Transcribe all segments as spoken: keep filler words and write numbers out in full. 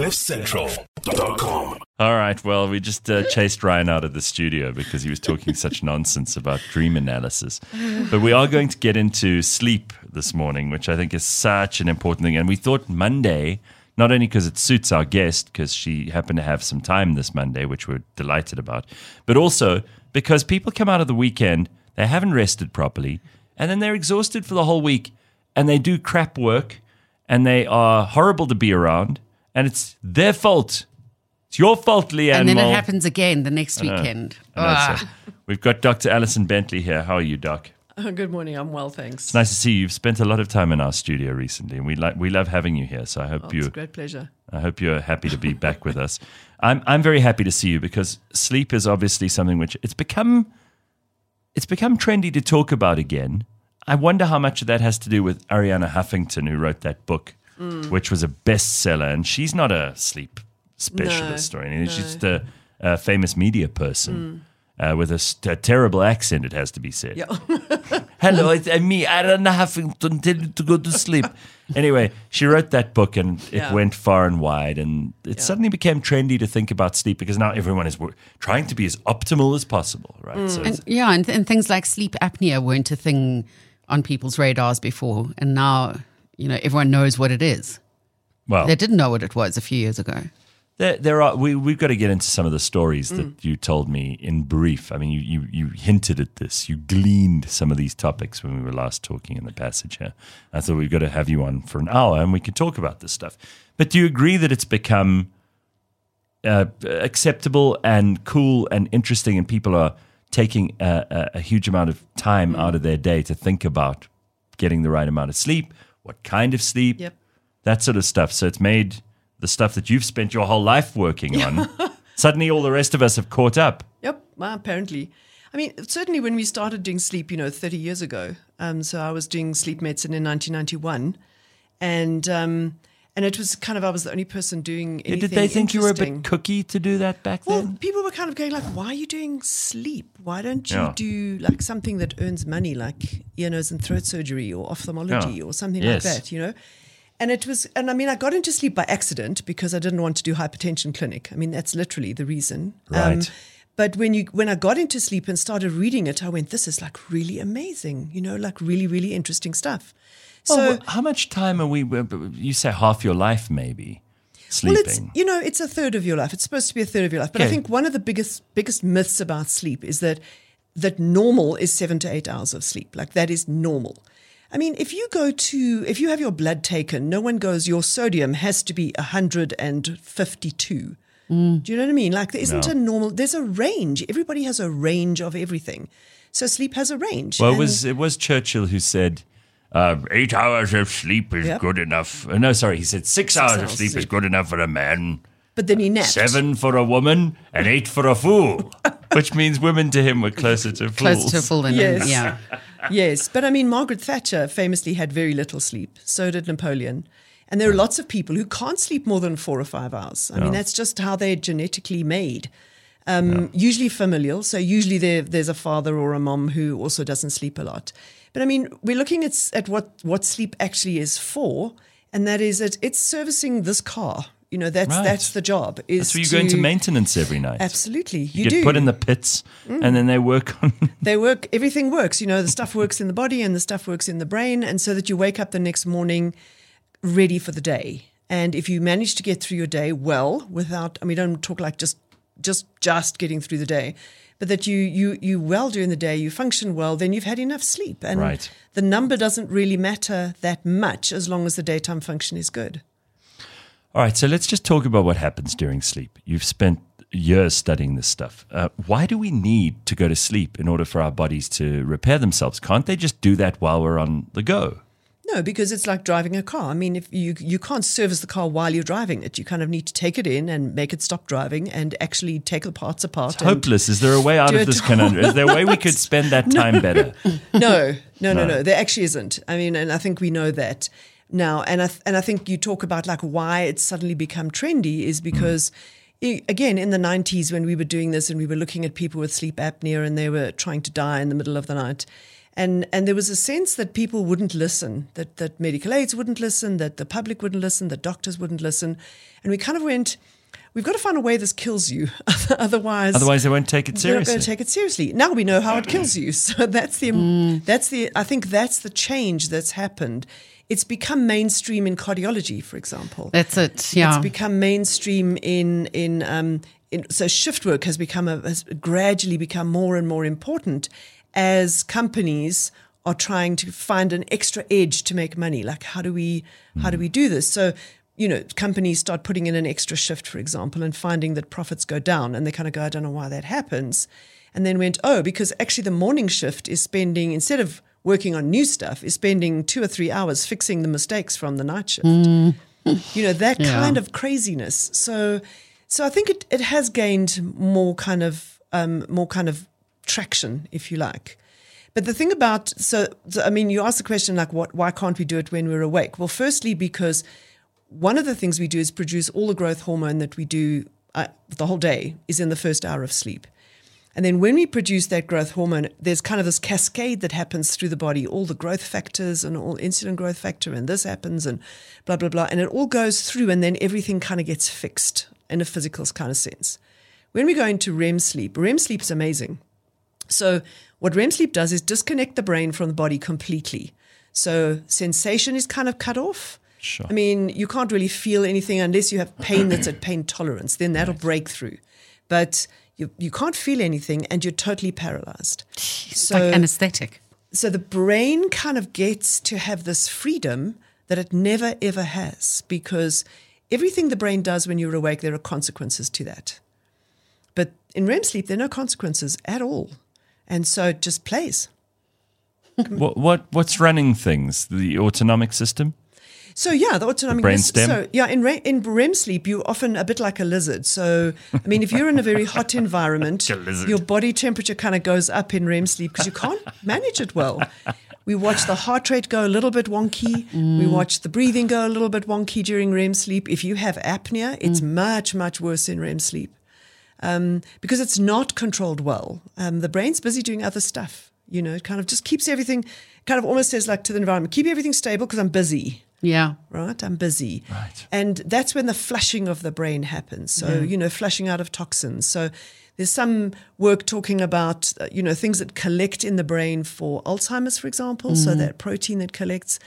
cliff central dot com. All right, well, we just uh, chased Ryan out of the studio because he was talking such nonsense about dream analysis. But we are going to get into sleep this morning, which I think is such an important thing. And we thought Monday, not only because it suits our guest, because she happened to have some time this Monday, which we're delighted about, but also because people come out of the weekend, they haven't rested properly, and then they're exhausted for the whole week, and they do crap work, and they are horrible to be around, and it's their fault. It's your fault, Leigh-Ann. And then Moll. It happens again the next I know, weekend. I know, so we've got Doctor Alison Bentley here. How are you, Doc? Oh, good morning. I'm well, thanks. It's nice to see you. You've spent a lot of time in our studio recently, and we like we love having you here. So I hope oh, you. It's a great pleasure. I hope you're happy to be back with us. I'm I'm very happy to see you because sleep is obviously something which it's become it's become trendy to talk about again. I wonder how much of that has to do with Arianna Huffington, who wrote that book, mm. which was a bestseller, and she's not a sleep specialist no, or anything. No. She's just a, a famous media person. Mm. Uh, with a, st- a terrible accent, it has to be said. Yeah. Hello, it's uh, me. I don't know how to tell you to go to sleep. Anyway, she wrote that book and it yeah. went far and wide. And it yeah. suddenly became trendy to think about sleep because now everyone is w- trying to be as optimal as possible, right? Mm. So and, yeah, and, th- and things like sleep apnea weren't a thing on people's radars before. And now, you know, everyone knows what it is. Well, they didn't know what it was a few years ago. There, there are we we've got to get into some of the stories that mm. you told me in brief. I mean, you, you you hinted at this. You gleaned some of these topics when we were last talking in the passage here. I thought we've got to have you on for an hour and we can talk about this stuff. But do you agree that it's become uh, acceptable and cool and interesting, and people are taking a, a huge amount of time mm. out of their day to think about getting the right amount of sleep, what kind of sleep, yep. that sort of stuff? So it's made the stuff that you've spent your whole life working on, suddenly all the rest of us have caught up. Yep, well, apparently. I mean, certainly when we started doing sleep, you know, thirty years ago, um, so I was doing sleep medicine in nineteen ninety-one, and um, and it was kind of, I was the only person doing anything. Yeah, did they think you were a bit cookie to do that back then? Well, people were kind of going like, why are you doing sleep? Why don't you yeah. do like something that earns money, like ear, nose and throat surgery or ophthalmology yeah. or something yes. like that, you know? And it was, and I mean, I got into sleep by accident because I didn't want to do hypertension clinic. I mean, that's literally the reason. Right. Um, but when you, when I got into sleep and started reading it, I went, this is like really amazing, you know, like really, really interesting stuff. So well, how much time are we, you say half your life maybe, sleeping? Well, it's, you know, it's a third of your life. It's supposed to be a third of your life. But okay. I think one of the biggest, biggest myths about sleep is that, that normal is seven to eight hours of sleep. Like that is normal. I mean, if you go to, if you have your blood taken, no one goes, your sodium has to be one hundred fifty-two. Mm. Do you know what I mean? Like there isn't no. a normal, there's a range. Everybody has a range of everything. So sleep has a range. Well, it was, it was Churchill who said uh, eight hours of sleep is yep. good enough. Uh, no, sorry, he said six, six hours, hours of sleep, sleep is good enough for a man. But then he napped. Seven for a woman and eight for a fool. Which means women to him were closer to fools. Closer to a fool than yes. him, yeah. Yes, but I mean, Margaret Thatcher famously had very little sleep. So did Napoleon. And there are lots of people who can't sleep more than four or five hours. I yeah. mean, that's just how they're genetically made. Um, yeah. Usually familial. So usually there, there's a father or a mom who also doesn't sleep a lot. But I mean, we're looking at, at what, what sleep actually is for, and that is that it's servicing this car. You know, that's right. that's the job. Is that's where you to, go into maintenance every night. Absolutely. You, you get do. put in the pits mm. and then they work on They work, everything works. You know, the stuff works in the body and the stuff works in the brain, and so that you wake up the next morning ready for the day. And if you manage to get through your day well without, I mean, don't talk like just just just getting through the day, but that you you you well during the day, you function well, then you've had enough sleep. And right. the number doesn't really matter that much as long as the daytime function is good. All right, so let's just talk about what happens during sleep. You've spent years studying this stuff. Uh, why do we need to go to sleep in order for our bodies to repair themselves? Can't they just do that while we're on the go? No, because it's like driving a car. I mean, if you you can't service the car while you're driving it. You kind of need to take it in and make it stop driving and actually take the parts apart. It's hopeless. Is there a way out of this conundrum? Is there a way we could spend that time no. better? No, no, no, no, no. There actually isn't. I mean, and I think we know that now, and I th- and I think you talk about like why it's suddenly become trendy is because, mm. again, in the nineties when we were doing this and we were looking at people with sleep apnea and they were trying to die in the middle of the night, And and there was a sense that people wouldn't listen, that that medical aides wouldn't listen, that the public wouldn't listen, that doctors wouldn't listen. And we kind of went, we've got to find a way this kills you. Otherwise, Otherwise they won't take it seriously. They're not going to take it seriously. Now we know how it kills you. So that's the mm. that's the I think that's the change that's happened. It's become mainstream in cardiology, for example. That's it, yeah. It's become mainstream in in um in, so shift work has become a, has gradually become more and more important as companies are trying to find an extra edge to make money. Like, how do we how do we do this? So, you know, companies start putting in an extra shift, for example, and finding that profits go down, and they kind of go, I don't know why that happens. And then went, oh, because actually the morning shift is spending, instead of working on new stuff, is spending two or three hours fixing the mistakes from the night shift. Mm. You know, that yeah. kind of craziness. So so I think it, it has gained more kind of um, more kind of traction, if you like. But the thing about, so, so I mean, you ask the question like, what, why can't we do it when we're awake? Well, firstly, because one of the things we do is produce all the growth hormone that we do uh, the whole day is in the first hour of sleep. And then when we produce that growth hormone, there's kind of this cascade that happens through the body, all the growth factors and all insulin growth factor and this happens and blah, blah, blah. And it all goes through and then everything kind of gets fixed in a physical kind of sense. When we go into REM sleep, REM sleep is amazing. So what REM sleep does is disconnect the brain from the body completely. So sensation is kind of cut off. Sure. I mean, you can't really feel anything unless you have pain that's at pain tolerance. Then that'll right. break through. But you you can't feel anything and you're totally paralyzed. It's so, like anesthetic. So the brain kind of gets to have this freedom that it never, ever has, because everything the brain does when you're awake, there are consequences to that. But in REM sleep, there are no consequences at all. And so it just plays. what, what What's running things? The autonomic system? So yeah, the autonomic brain stem. So yeah, in re- in REM sleep, you're often a bit like a lizard. So I mean, if you're in a very hot environment, your body temperature kind of goes up in REM sleep because you can't manage it well. We watch the heart rate go a little bit wonky. Mm. We watch the breathing go a little bit wonky during REM sleep. If you have apnea, it's mm. much much worse in REM sleep um, because it's not controlled well. Um, the brain's busy doing other stuff. You know, it kind of just keeps everything. Kind of almost says like to the environment, keep everything stable because I'm busy. Yeah. Right? I'm busy. Right. And that's when the flushing of the brain happens. So, yeah. you know, flushing out of toxins. So there's some work talking about, uh, you know, things that collect in the brain for Alzheimer's, for example. Mm-hmm. So that protein that collects,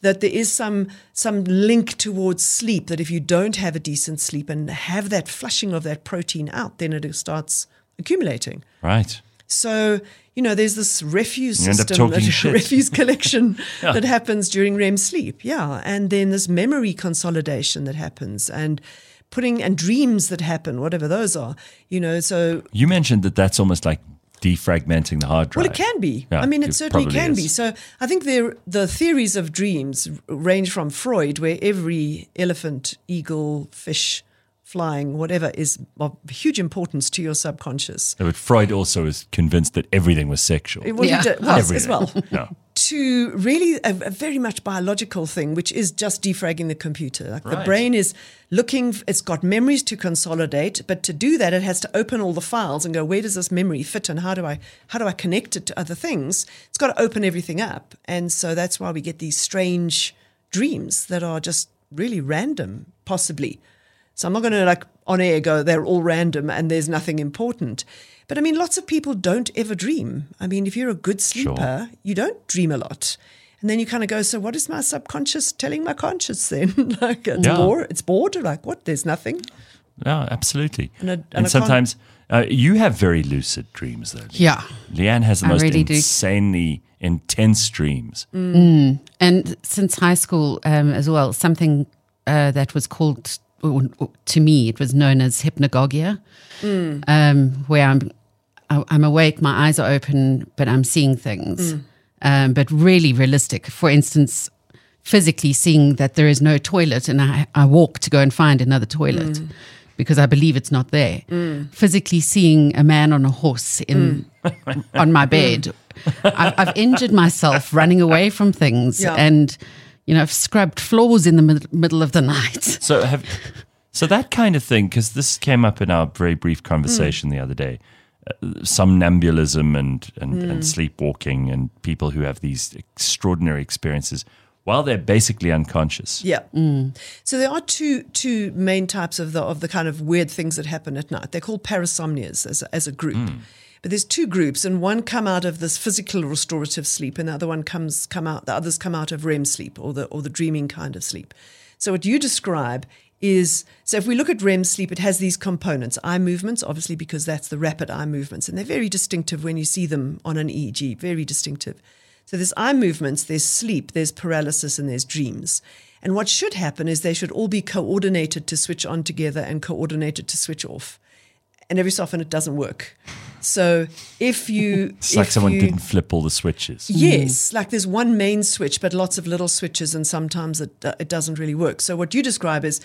that there is some some link towards sleep, that if you don't have a decent sleep and have that flushing of that protein out, then it starts accumulating. Right. So, you know, there's this refuse system, refuse collection yeah. that happens during REM sleep. Yeah. And then this memory consolidation that happens and putting and dreams that happen, whatever those are, you know, so. You mentioned that that's almost like defragmenting the hard drive. Well, it can be. Yeah, I mean, it, it certainly can is. be. So I think there, the theories of dreams range from Freud, where every elephant, eagle, fish, flying, whatever, is of huge importance to your subconscious. But Freud also is convinced that everything was sexual. Well, yeah. he did, was everything. as well. Yeah. To really a, a very much biological thing, which is just defragging the computer. Like right. the brain is looking, it's got memories to consolidate, but to do that, it has to open all the files and go, where does this memory fit and how do I how do I connect it to other things? It's got to open everything up. And so that's why we get these strange dreams that are just really random, possibly. So I'm not going to like on air go, they're all random and there's nothing important. But I mean, lots of people don't ever dream. I mean, if you're a good sleeper, sure. you don't dream a lot. And then you kind of go, so what is my subconscious telling my conscious then? like it's, yeah. bored, it's bored or like what? There's nothing. Yeah, absolutely. And, a, and, and sometimes uh, you have very lucid dreams though. Leigh. Yeah. Leigh-Ann has the I most really insanely do. intense dreams. Mm. Mm. And since high school um, as well, something uh, that was called – to me, it was known as hypnagogia, mm. um, where I'm I'm awake, my eyes are open, but I'm seeing things, mm. um, but really realistic. For instance, physically seeing that there is no toilet and I, I walk to go and find another toilet mm. because I believe it's not there. Mm. Physically seeing a man on a horse in mm. on my bed. I, I've injured myself running away from things yeah. and... You know, I've scrubbed floors in the mid- middle of the night. So have, so that kind of thing, because this came up in our very brief conversation mm. the other day, somnambulism and and, mm. and sleepwalking and people who have these extraordinary experiences while they're basically unconscious. Yeah. Mm. So there are two two main types of the of the kind of weird things that happen at night. They're called parasomnias as a, as a group. Mm. But there's two groups, and one come out of this physical restorative sleep, and the other one comes come out. The others come out of REM sleep or the or the dreaming kind of sleep. So what you describe is, so if we look at REM sleep, it has these components, eye movements, obviously because that's the rapid eye movements, and they're very distinctive when you see them on an E E G, very distinctive. So there's eye movements, there's sleep, there's paralysis, and there's dreams. And what should happen is they should all be coordinated to switch on together and coordinated to switch off. And every so often it doesn't work. So if you... It's if like someone you, didn't flip all the switches. Yes, mm. like there's one main switch, but lots of little switches, and sometimes it, it doesn't really work. So what you describe is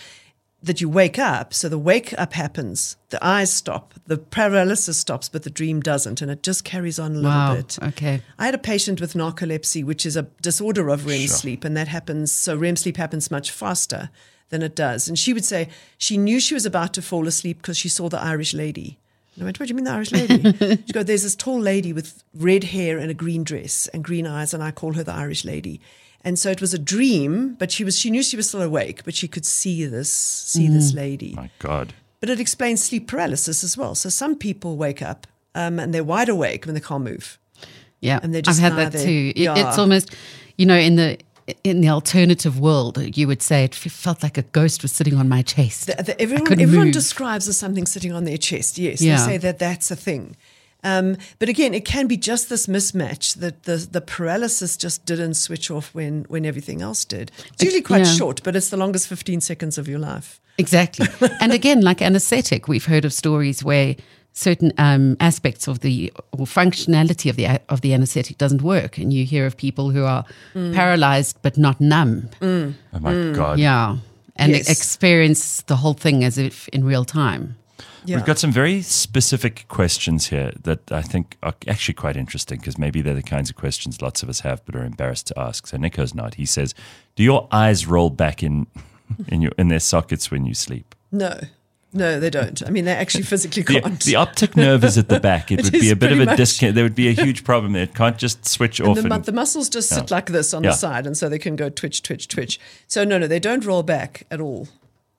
that you wake up, so the wake up happens, the eyes stop, the paralysis stops, but the dream doesn't, and it just carries on a little wow. bit. Okay. I had a patient with narcolepsy, which is a disorder of REM sure. sleep, and that happens, so REM sleep happens much faster than it does. And she would say she knew she was about to fall asleep because she saw the Irish lady. And I went, what do you mean the Irish lady? She'd go, there's this tall lady with red hair and a green dress and green eyes, and I call her the Irish lady. And so it was a dream, but she was she knew she was still awake, but she could see this see mm. this lady. My God. But it explains sleep paralysis as well. So some people wake up um, and they're wide awake when they can't move. Yeah, and they're just I've had that too. It, it's almost, you know, in the in the alternative world, you would say it felt like a ghost was sitting on my chest. The, the, everyone everyone move. describes as something sitting on their chest, yes. Yeah. They say that that's a thing. Um, but again, it can be just this mismatch that the, the paralysis just didn't switch off when, when everything else did. It's usually quite yeah. short, but it's the longest fifteen seconds of your life. Exactly. And again, like anesthetic, we've heard of stories where certain um, aspects of the or functionality of the of the anesthetic doesn't work, and you hear of people who are mm. paralyzed but not numb. Mm. Oh my mm. God. Yeah, and yes. experience the whole thing as if in real time. Yeah. We've got some very specific questions here that I think are actually quite interesting, because maybe they're the kinds of questions lots of us have but are embarrassed to ask. So Nico's not. He says, do your eyes roll back in in your in their sockets when you sleep? No. No, they don't. I mean, they actually physically can't. The, the optic nerve is at the back. It, it would be a bit of a disconnect. There would be a huge problem there. It can't just switch and off. The, and, the muscles just yeah. sit like this on yeah. the side, and so they can go twitch, twitch, twitch. So no, no, they don't roll back at all.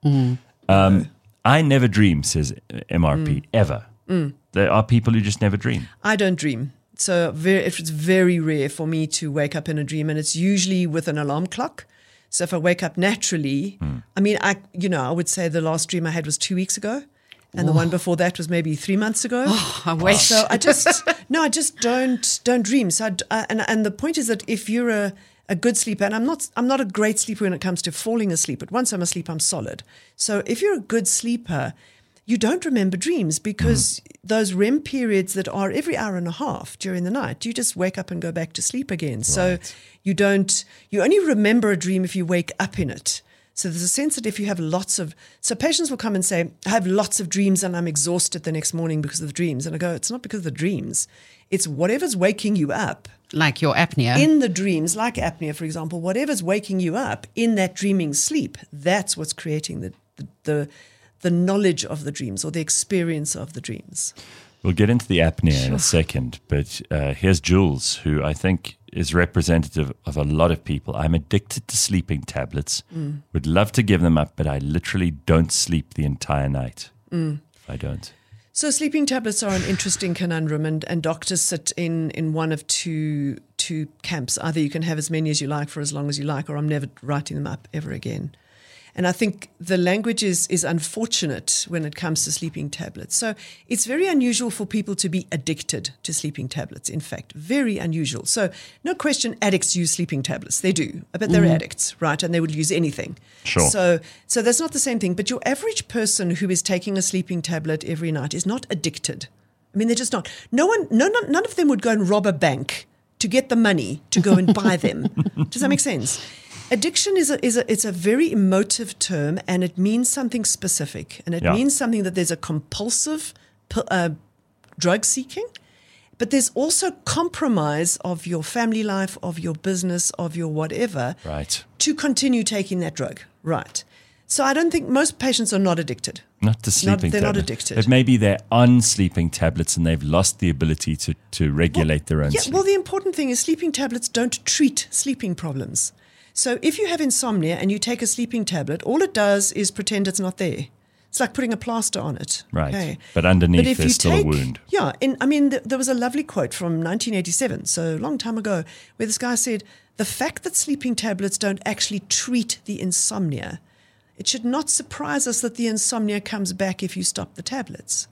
Mm. Um, no. I never dream, says M R P, mm. ever. Mm. There are people who just never dream. I don't dream. So very, it's very rare for me to wake up in a dream, and it's usually with an alarm clock. So if I wake up naturally, mm. I mean, I you know, I would say the last dream I had was two weeks ago, and Whoa. the one before that was maybe three months ago. Oh, I wish. So I just no, I just don't don't dream. So I, I, and and the point is that if you're a, a good sleeper, and I'm not I'm not a great sleeper when it comes to falling asleep, but once I'm asleep, I'm solid. So if you're a good sleeper, you don't remember dreams, because mm. those REM periods that are every hour and a half during the night, you just wake up and go back to sleep again. Right. So you don't, you only remember a dream if you wake up in it. So there's a sense that if you have lots of, so patients will come and say, I have lots of dreams and I'm exhausted the next morning because of the dreams. And I go, it's not because of the dreams. It's whatever's waking you up. Like your apnea. In the dreams, like apnea, for example, whatever's waking you up in that dreaming sleep, that's what's creating the the, the the knowledge of the dreams or the experience of the dreams. We'll get into the apnea in a second, but uh, here's Jules, who I think is representative of a lot of people. I'm addicted to sleeping tablets, mm. would love to give them up, but I literally don't sleep the entire night. Mm. I don't. So sleeping tablets are an interesting conundrum, and, and doctors sit in, in one of two, two camps. Either you can have as many as you like for as long as you like, or I'm never writing them up ever again. And I think the language is, is unfortunate when it comes to sleeping tablets. So it's very unusual for people to be addicted to sleeping tablets, in fact, very unusual. So no question addicts use sleeping tablets. They do. I bet they're mm. addicts, right? And they would use anything. Sure. So, so that's not the same thing. But your average person who is taking a sleeping tablet every night is not addicted. I mean, they're just not. No one, no, no, none of them would go and rob a bank to get the money to go and buy them. Does that make sense? Addiction is a, is a, it's a very emotive term, and it means something specific, and it yeah. means something that there's a compulsive uh, drug seeking, but there's also compromise of your family life, of your business, of your whatever, right, to continue taking that drug, right? So I don't think most patients are not addicted. Not to sleeping not, They're tablet. not addicted. It may be they're on sleeping tablets and they've lost the ability to, to regulate well, their own yeah, sleep. Well, the important thing is sleeping tablets don't treat sleeping problems. So if you have insomnia and you take a sleeping tablet, all it does is pretend it's not there. It's like putting a plaster on it. Right. Okay. But underneath but there's still take, a wound. Yeah. And I mean, th- there was a lovely quote from nineteen eighty-seven, so a long time ago, where this guy said, the fact that sleeping tablets don't actually treat the insomnia, it should not surprise us that the insomnia comes back if you stop the tablets.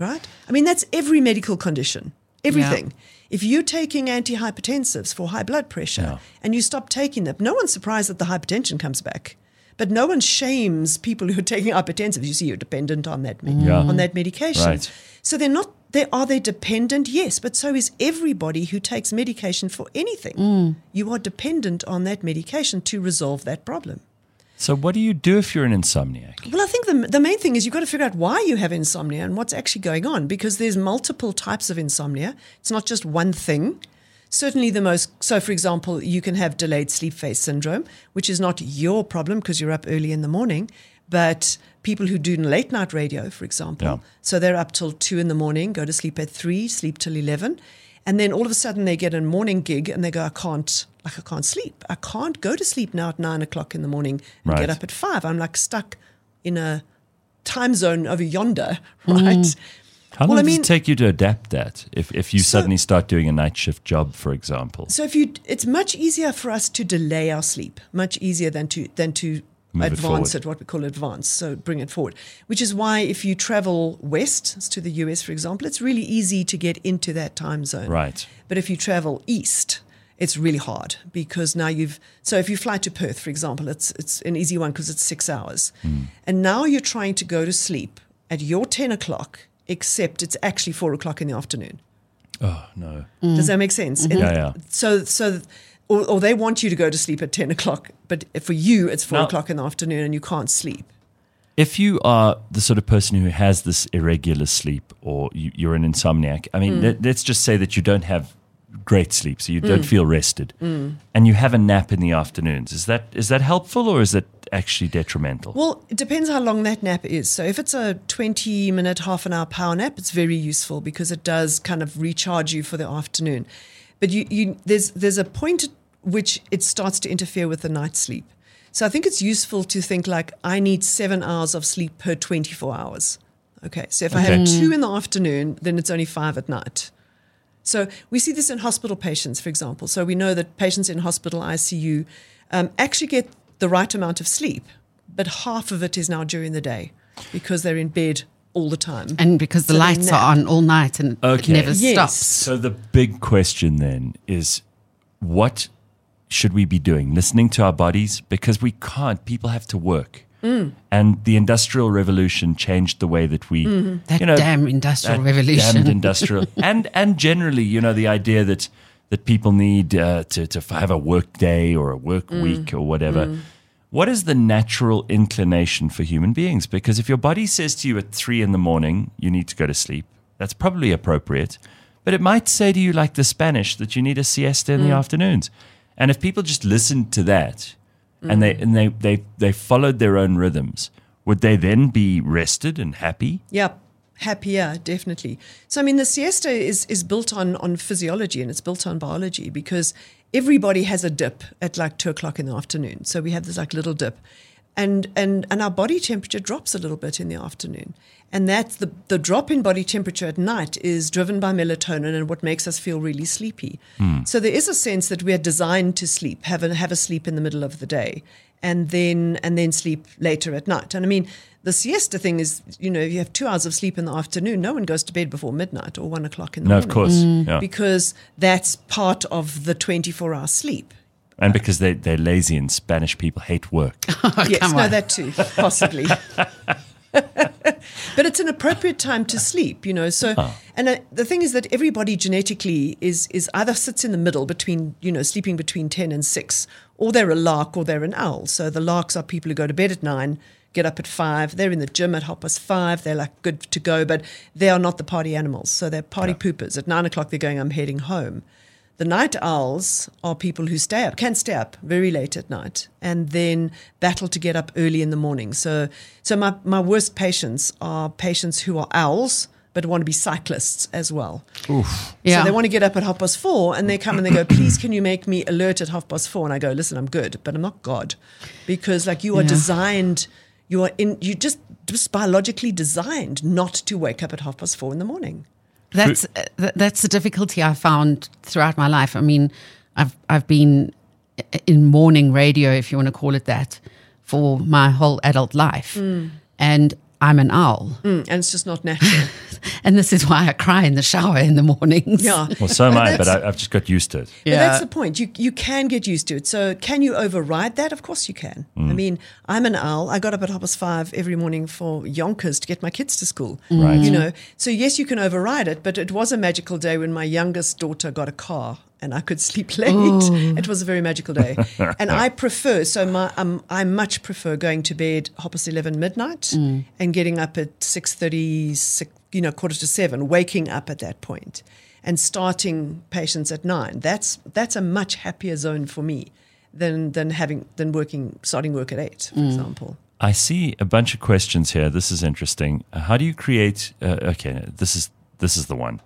Right? I mean, that's every medical condition, everything. Yeah. If you're taking antihypertensives for high blood pressure yeah. and you stop taking them, no one's surprised that the hypertension comes back. But no one shames people who are taking hypertensives. You see, you're dependent on that med- yeah. on that medication. Right. So they're not. They are they dependent? Yes, but so is everybody who takes medication for anything. Mm. You are dependent on that medication to resolve that problem. So what do you do if you're an insomniac? Well, I think the the main thing is you've got to figure out why you have insomnia and what's actually going on, because there's multiple types of insomnia. It's not just one thing. Certainly the most – so, for example, you can have delayed sleep phase syndrome, which is not your problem because you're up early in the morning, but people who do late-night radio, for example, yeah. so they're up till two in the morning, go to sleep at three, sleep till eleven, and then all of a sudden they get a morning gig and they go, I can't – like I can't sleep. I can't go to sleep now at nine o'clock in the morning and right. get up at five. I'm like stuck in a time zone over yonder, right? Mm. How long well, I mean, does it take you to adapt that if, if you so, suddenly start doing a night shift job, for example? So if you, it's much easier for us to delay our sleep, much easier than to than to Move advance it, it, what we call advance, so bring it forward, which is why if you travel west to the U S, for example, it's really easy to get into that time zone. Right. But if you travel east, it's really hard because now you've – so if you fly to Perth, for example, it's, it's an easy one because it's six hours. Mm. And now you're trying to go to sleep at your ten o'clock except it's actually four o'clock in the afternoon. Oh, no. Mm. Does that make sense? Mm-hmm. Yeah, yeah. So, so or, or they want you to go to sleep at ten o'clock, but for you it's four now, o'clock in the afternoon and you can't sleep. If you are the sort of person who has this irregular sleep or you, you're an insomniac, I mean, mm. let, let's just say that you don't have great sleep, so you mm. don't feel rested, mm. and you have a nap in the afternoons. Is that is that helpful or is that actually detrimental? Well, it depends how long that nap is. So if it's a twenty-minute, half an hour power nap, it's very useful because it does kind of recharge you for the afternoon. But you, you there's there's a point at which it starts to interfere with the night's sleep. So I think it's useful to think like, I need seven hours of sleep per twenty-four hours. Okay, so if okay. I have two in the afternoon, then it's only five at night. So we see this in hospital patients, for example. So we know that patients in hospital I C U um, actually get the right amount of sleep, but half of it is now during the day because they're in bed all the time. And because the so lights are on all night and okay. it never yes. stops. So the big question then is, what should we be doing? Listening to our bodies? Because we can't. People have to work. Mm. And the Industrial Revolution changed the way that we, mm-hmm. that you know, damn Industrial that Revolution, damned industrial, and and generally, you know, the idea that that people need uh, to to have a work day or a work mm. week or whatever. Mm. What is the natural inclination for human beings? Because if your body says to you at three in the morning you need to go to sleep, that's probably appropriate. But it might say to you, like the Spanish, that you need a siesta in mm. the afternoons. And if people just listened to that. Mm. And they and they, they they followed their own rhythms, would they then be rested and happy? Yeah, happier, definitely. So, I mean, the siesta is is built on, on physiology and it's built on biology because everybody has a dip at like two o'clock in the afternoon. So we have this like little dip. And, and and our body temperature drops a little bit in the afternoon. And that's the, the drop in body temperature at night is driven by melatonin and what makes us feel really sleepy. Mm. So there is a sense that we are designed to sleep, have a, have a sleep in the middle of the day and then and then sleep later at night. And I mean, the siesta thing is, you know, if you have two hours of sleep in the afternoon, no one goes to bed before midnight or one o'clock in the no, morning. No, of course. Mm. Yeah. Because that's part of the twenty-four hour sleep. And because they, they're lazy and Spanish people hate work. Oh, yes, no, on. that too, possibly. But it's an appropriate time to sleep, you know. So, oh. And uh, the thing is that everybody genetically is is either sits in the middle between, you know, sleeping between ten and six, or they're a lark or they're an owl. So the larks are people who go to bed at nine, get up at five. They're in the gym at half past five. They're like good to go, but they are not the party animals. So they're party yeah. poopers. At nine o'clock, they're going, I'm heading home. The night owls are people who stay up, can stay up very late at night and then battle to get up early in the morning. So so my, my worst patients are patients who are owls but want to be cyclists as well. Oof. Yeah. So they want to get up at half past four and they come and they go, please, can you make me alert at half past four? And I go, listen, I'm good, but I'm not God. Because like you are yeah. designed, you are in, you just, just biologically designed not to wake up at half past four in the morning. That's uh, that's the difficulty I found throughout my life. I mean, I've I've been in morning radio, if you want to call it that, for my whole adult life. Mm. And I'm an owl. Mm, and it's just not natural. And this is why I cry in the shower in the mornings. Yeah. Well, so am I, but I, I've just got used to it. Yeah. But that's the point. You you can get used to it. So can you override that? Of course you can. Mm. I mean, I'm an owl. I got up at half past five every morning for Yonkers to get my kids to school. Right. You know. So yes, you can override it, but it was a magical day when my youngest daughter got a car and I could sleep late. Ooh. It was a very magical day. And I prefer, so my um, I much prefer going to bed half past eleven midnight mm. and getting up at six thirty, six, you know, quarter to seven, waking up at that point and starting patients at nine. That's that's a much happier zone for me than than having than working starting work at eight, for mm. example. I see a bunch of questions here. This is interesting. How do you create uh, okay, this is this is the one.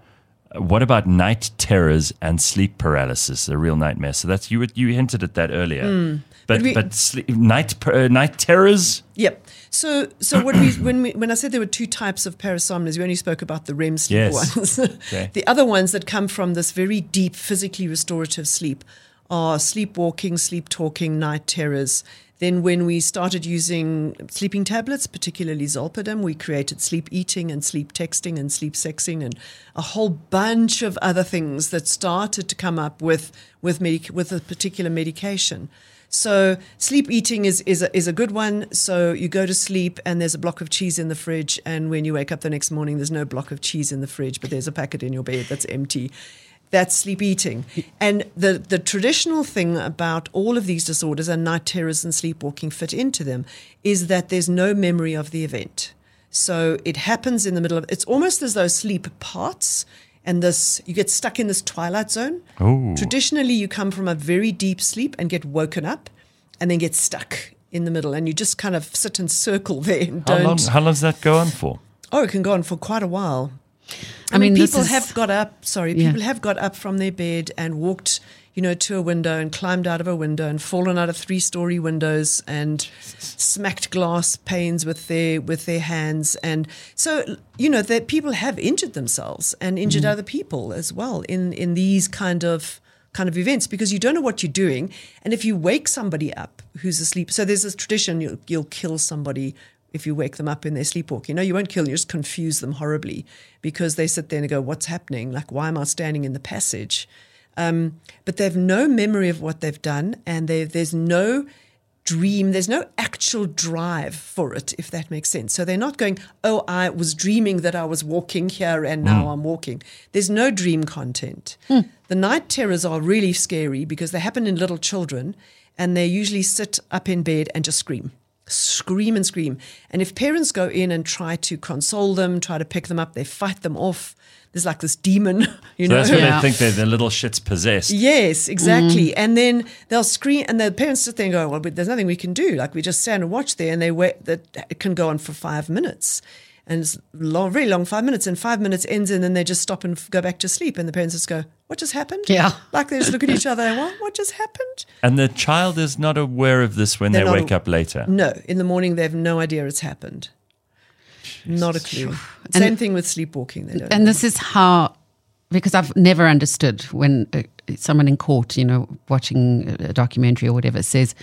What about night terrors and sleep paralysis, a real nightmare? So that's you you hinted at that earlier. Mm. But but, we, but sleep, night uh, night terrors? Yep. So so when we when we, when I said there were two types of parasomnias, we only spoke about the REM sleep yes. ones. Okay. The other ones that come from this very deep, physically restorative sleep are sleepwalking, sleep talking, night terrors. Then when we started using sleeping tablets, particularly Zolpidem, we created sleep eating and sleep texting and sleep sexing and a whole bunch of other things that started to come up with with, medic- with a particular medication. So sleep eating is is a, is a good one. So you go to sleep and there's a block of cheese in the fridge, and when you wake up the next morning, there's no block of cheese in the fridge, but there's a packet in your bed that's empty. That's sleep eating. And the, the traditional thing about all of these disorders, and night terrors and sleepwalking fit into them, is that there's no memory of the event. So it happens in the middle of, it's almost as though sleep parts and this you get stuck in this twilight zone. Ooh. Traditionally, you come from a very deep sleep and get woken up and then get stuck in the middle. And you just kind of sit and circle there. And how, don't, long, how long does that go on for? Oh, it can go on for quite a while. I, I mean, mean people is, have got up, sorry, yeah. people have got up from their bed and walked, you know, to a window and climbed out of a window and fallen out of three-story windows and smacked glass panes with their with their hands. And so, you know, that people have injured themselves and injured mm-hmm. other people as well in, in these kind of kind of events, because you don't know what you're doing. And if you wake somebody up who's asleep, so there's this tradition, you'll, you'll kill somebody if you wake them up in their sleepwalk. You know, you won't kill them, you just confuse them horribly because they sit there and go, what's happening? Like, why am I standing in the passage? Um, but they have no memory of what they've done, and they, there's no dream, there's no actual drive for it, if that makes sense. So they're not going, oh, I was dreaming that I was walking here and now mm. I'm walking. There's no dream content. Mm. The night terrors are really scary because they happen in little children, and they usually sit up in bed and just scream. Scream and scream. And if parents go in and try to console them, try to pick them up, they fight them off. There's like this demon, you so know. That's when yeah. they think they're the little shit's possessed. Yes, exactly. Mm. And then they'll scream, and the parents sit there and go, well, but there's nothing we can do. Like, we just stand and watch there, and they wait. That it can go on for five minutes. And it's long, really long five minutes, and five minutes ends, and then they just stop and go back to sleep. And the parents just go, what just happened? Yeah. Like, they just look at each other and, what, what just happened? And the child is not aware of this when They're they wake a- up later. No. In the morning, they have no idea it's happened. Jesus. Not a clue. And Same thing with sleepwalking. They don't and know. This is how, because I've never understood when uh, someone in court, you know, watching a documentary or whatever, says,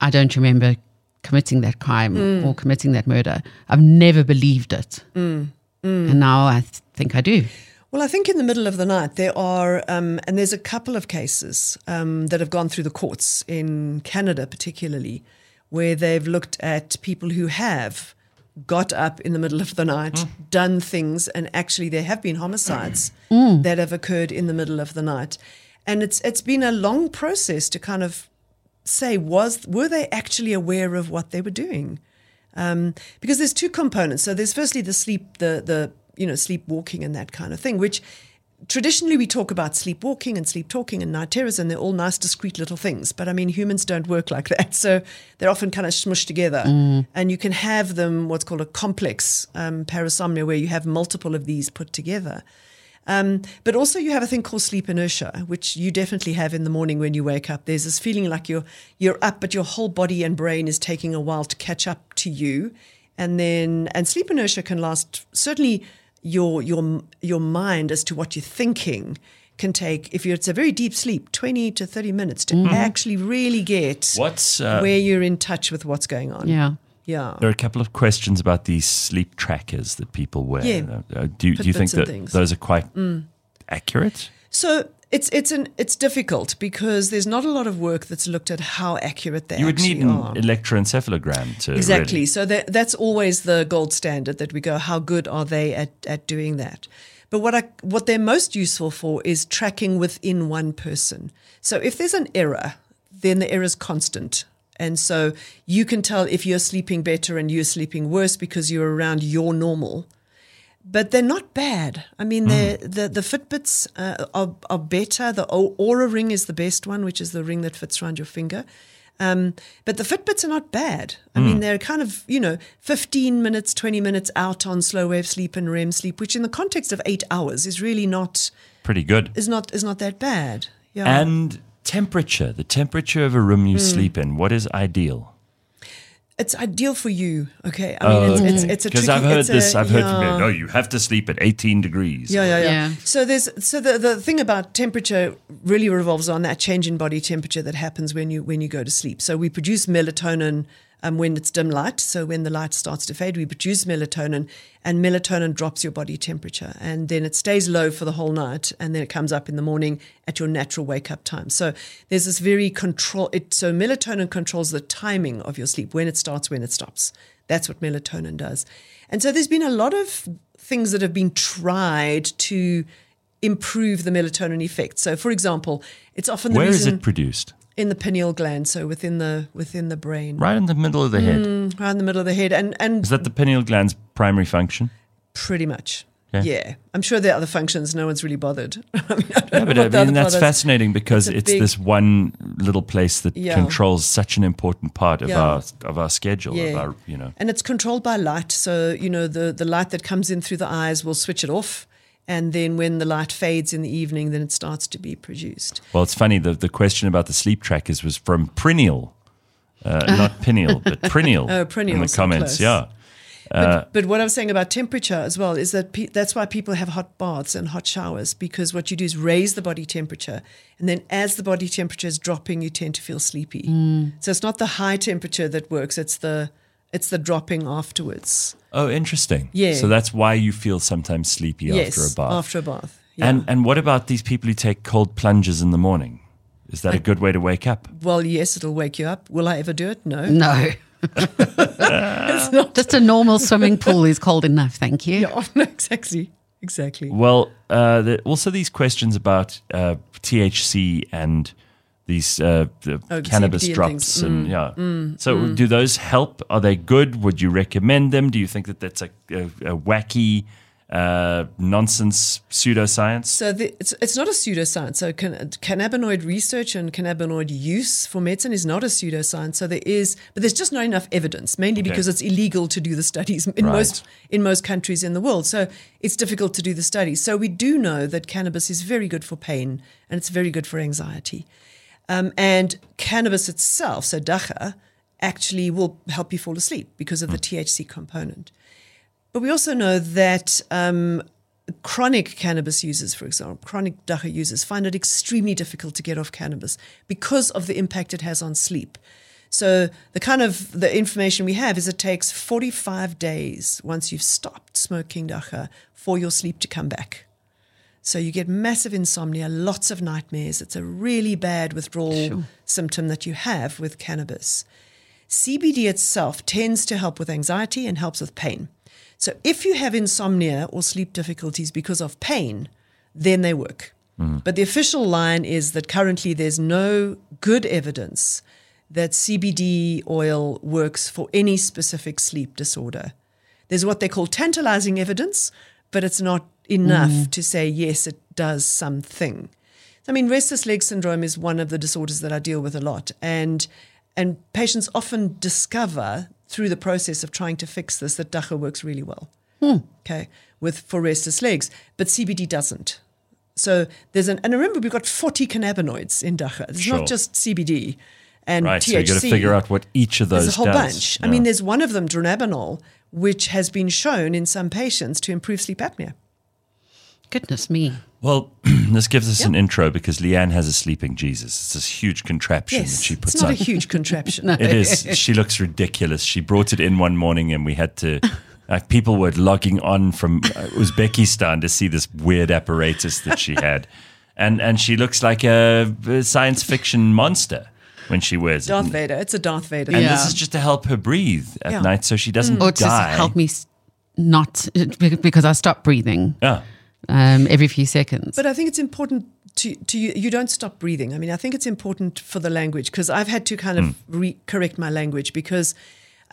I don't remember committing that crime mm. or committing that murder. I've never believed it. Mm. Mm. And now I th- think I do. Well, I think in the middle of the night there are, um, and there's a couple of cases um, that have gone through the courts in Canada particularly, where they've looked at people who have got up in the middle of the night, mm. done things, and actually there have been homicides mm. that have occurred in the middle of the night. And it's it's been a long process to kind of say, was were they actually aware of what they were doing? Um, because there's two components. So there's firstly the sleep, the the you know sleepwalking and that kind of thing, which traditionally we talk about sleepwalking and sleep talking and night terrors, and they're all nice discrete little things. But I mean, humans don't work like that. So they're often kind of smushed together. Mm. And you can have them, what's called a complex um, parasomnia, where you have multiple of these put together. Um, but also you have a thing called sleep inertia, which you definitely have in the morning when you wake up. There's this feeling like you're you're up, but your whole body and brain is taking a while to catch up to you. And then and sleep inertia can last, certainly your your your mind as to what you're thinking can take, if you're, it's a very deep sleep, twenty to thirty minutes to mm-hmm. actually really get what's, uh, where you're in touch with what's going on. Yeah. Yeah. There are a couple of questions about these sleep trackers that people wear. Yeah. Uh, do, do you think that things. those are quite mm. accurate? So it's it's an it's difficult because there's not a lot of work that's looked at how accurate they are. You would need an are. electroencephalogram to exactly. Really. So that, that's always the gold standard that we go. How good are they at, at doing that? But what I, what they're most useful for is tracking within one person. So if there's an error, then the error is constant. And so you can tell if you're sleeping better and you're sleeping worse because you're around your normal. But they're not bad. I mean, mm. the the Fitbits uh, are, are better. The Aura ring is the best one, which is the ring that fits around your finger. Um, but the Fitbits are not bad. I mm. mean, they're kind of, you know, fifteen minutes, twenty minutes out on slow wave sleep and REM sleep, which in the context of eight hours is really not pretty good. Is not is not that bad. Yeah. And temperature, the temperature of a room you mm. sleep in, what is ideal? It's ideal for you, okay? I mean, oh, it's, okay. it's it's a tricky... Because I've heard this, a, I've heard yeah. from you, no, you have to sleep at eighteen degrees. Yeah, yeah, yeah. yeah. So there's so the, the thing about temperature really revolves on that change in body temperature that happens when you when you go to sleep. So we produce melatonin um, when it's dim light. So when the light starts to fade, we produce melatonin, and melatonin drops your body temperature. And then it stays low for the whole night, and then it comes up in the morning at your natural wake-up time. So there's this very control... It, so melatonin controls the timing of your sleep, when it starts, when it stops. That's what melatonin does. And so there's been a lot of things that have been tried to improve the melatonin effect. So, for example, it's often the Where reason... Where is it produced? In the pineal gland, so within the within the brain. Right in the middle of the head. Mm, right in the middle of the head. and and Is that the pineal gland's primary function? Pretty much, okay. yeah. I'm sure there are other functions. No one's really bothered. I mean, I don't yeah, know but I mean, that's fascinating because it's, it's big, this one little place that yeah. controls such an important part of yeah. our of our schedule, yeah. of our, you know. And it's controlled by light. So, you know, the, the light that comes in through the eyes will switch it off. And then when the light fades in the evening, then it starts to be produced. Well, it's funny. The, the question about the sleep trackers was from Prineal, uh, not pineal, but Prineal oh, Prineal, in the so comments. Close. Yeah. Uh, but, but what I was saying about temperature as well is that pe- that's why people have hot baths and hot showers, because what you do is raise the body temperature. And then as the body temperature is dropping, you tend to feel sleepy. Mm. So it's not the high temperature that works. It's the It's the dropping afterwards. Oh, interesting. Yeah. So that's why you feel sometimes sleepy yes, after a bath. after a bath. Yeah. And and what about these people who take cold plunges in the morning? Is that I, a good way to wake up? Well, yes, it'll wake you up. Will I ever do it? No. No. It's not. Just a normal swimming pool is cold enough, thank you. Yeah, exactly. Exactly. Well, uh, there also these questions about uh, T H C and... These uh, the oh, cannabis drops and, mm, and yeah. Mm, so mm. do those help? Are they good? Would you recommend them? Do you think that that's a, a, a wacky uh, nonsense pseudoscience? So the, it's it's not a pseudoscience. So can, cannabinoid research and cannabinoid use for medicine is not a pseudoscience. So there is, but there's just not enough evidence, mainly okay. because it's illegal to do the studies in right. most in most countries in the world. So it's difficult to do the studies. So we do know that cannabis is very good for pain and it's very good for anxiety. Um, and cannabis itself, so dacha, actually will help you fall asleep because of the T H C component. But we also know that um, chronic cannabis users, for example, chronic dacha users find it extremely difficult to get off cannabis because of the impact it has on sleep. So the kind of the information we have is it takes forty-five days once you've stopped smoking dacha for your sleep to come back. So you get massive insomnia, lots of nightmares. It's a really bad withdrawal sure. symptom that you have with cannabis. C B D itself tends to help with anxiety and helps with pain. So if you have insomnia or sleep difficulties because of pain, then they work. Mm. But the official line is that currently there's no good evidence that C B D oil works for any specific sleep disorder. There's what they call tantalizing evidence, but it's not enough mm. to say, yes, it does something. I mean, restless leg syndrome is one of the disorders that I deal with a lot, and and patients often discover through the process of trying to fix this that dacha works really well, hmm. okay, with for restless legs, but C B D doesn't. So there's an, and remember we've got forty cannabinoids in dacha. It's sure. not just C B D and right, T H C. So you've got to figure out what each of those does. There's a whole does. bunch. Yeah. I mean, there's one of them, dronabinol, which has been shown in some patients to improve sleep apnea. Goodness me. Well, this gives us yep. an intro because Leigh-Ann has a sleeping Jesus. It's this huge contraption yes, that she puts on. It's not on. a huge contraption. No. It is. She looks ridiculous. She brought it in one morning and we had to... Uh, people were logging on from uh, Uzbekistan to see this weird apparatus that she had. And and she looks like a, a science fiction monster when she wears Darth it. Darth Vader. It's a Darth Vader. And yeah. this is just to help her breathe at yeah. night so she doesn't or die. Or just help me not... Because I stop breathing. Yeah. Um, every few seconds. But I think it's important to, to you, you don't stop breathing. I mean, I think it's important for the language because I've had to kind of mm. re- correct my language because,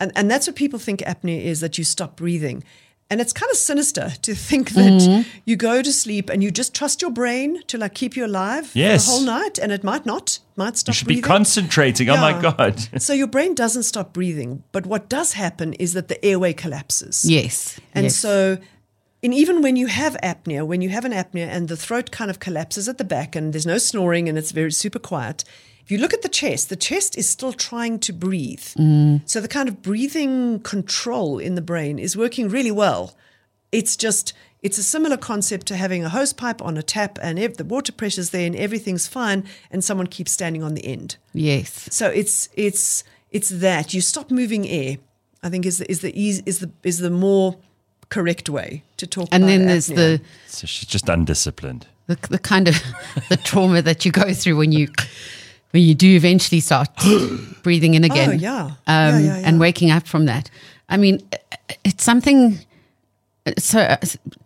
and, and that's what people think apnea is, that you stop breathing. And it's kind of sinister to think that mm. you go to sleep and you just trust your brain to like keep you alive yes. for the whole night and it might not, might stop breathing. You should breathing. be concentrating, yeah. oh my God. So your brain doesn't stop breathing, but what does happen is that the airway collapses. Yes. And yes. so... And even when you have apnea, when you have an apnea and the throat kind of collapses at the back and there's no snoring and it's very super quiet, if you look at the chest, the chest is still trying to breathe. Mm. So the kind of breathing control in the brain is working really well. It's just, it's a similar concept to having a hose pipe on a tap and if the water pressure's there and everything's fine and someone keeps standing on the end. Yes. So it's it's it's that. You stop moving air, I think is the, is the easy, is the is the more correct way to talk and about and then there's apnea. the so she's just undisciplined the, the kind of the trauma that you go through when you when you do eventually start breathing in again oh, yeah. Um, yeah, yeah, yeah and waking up from that. I mean, it's something. So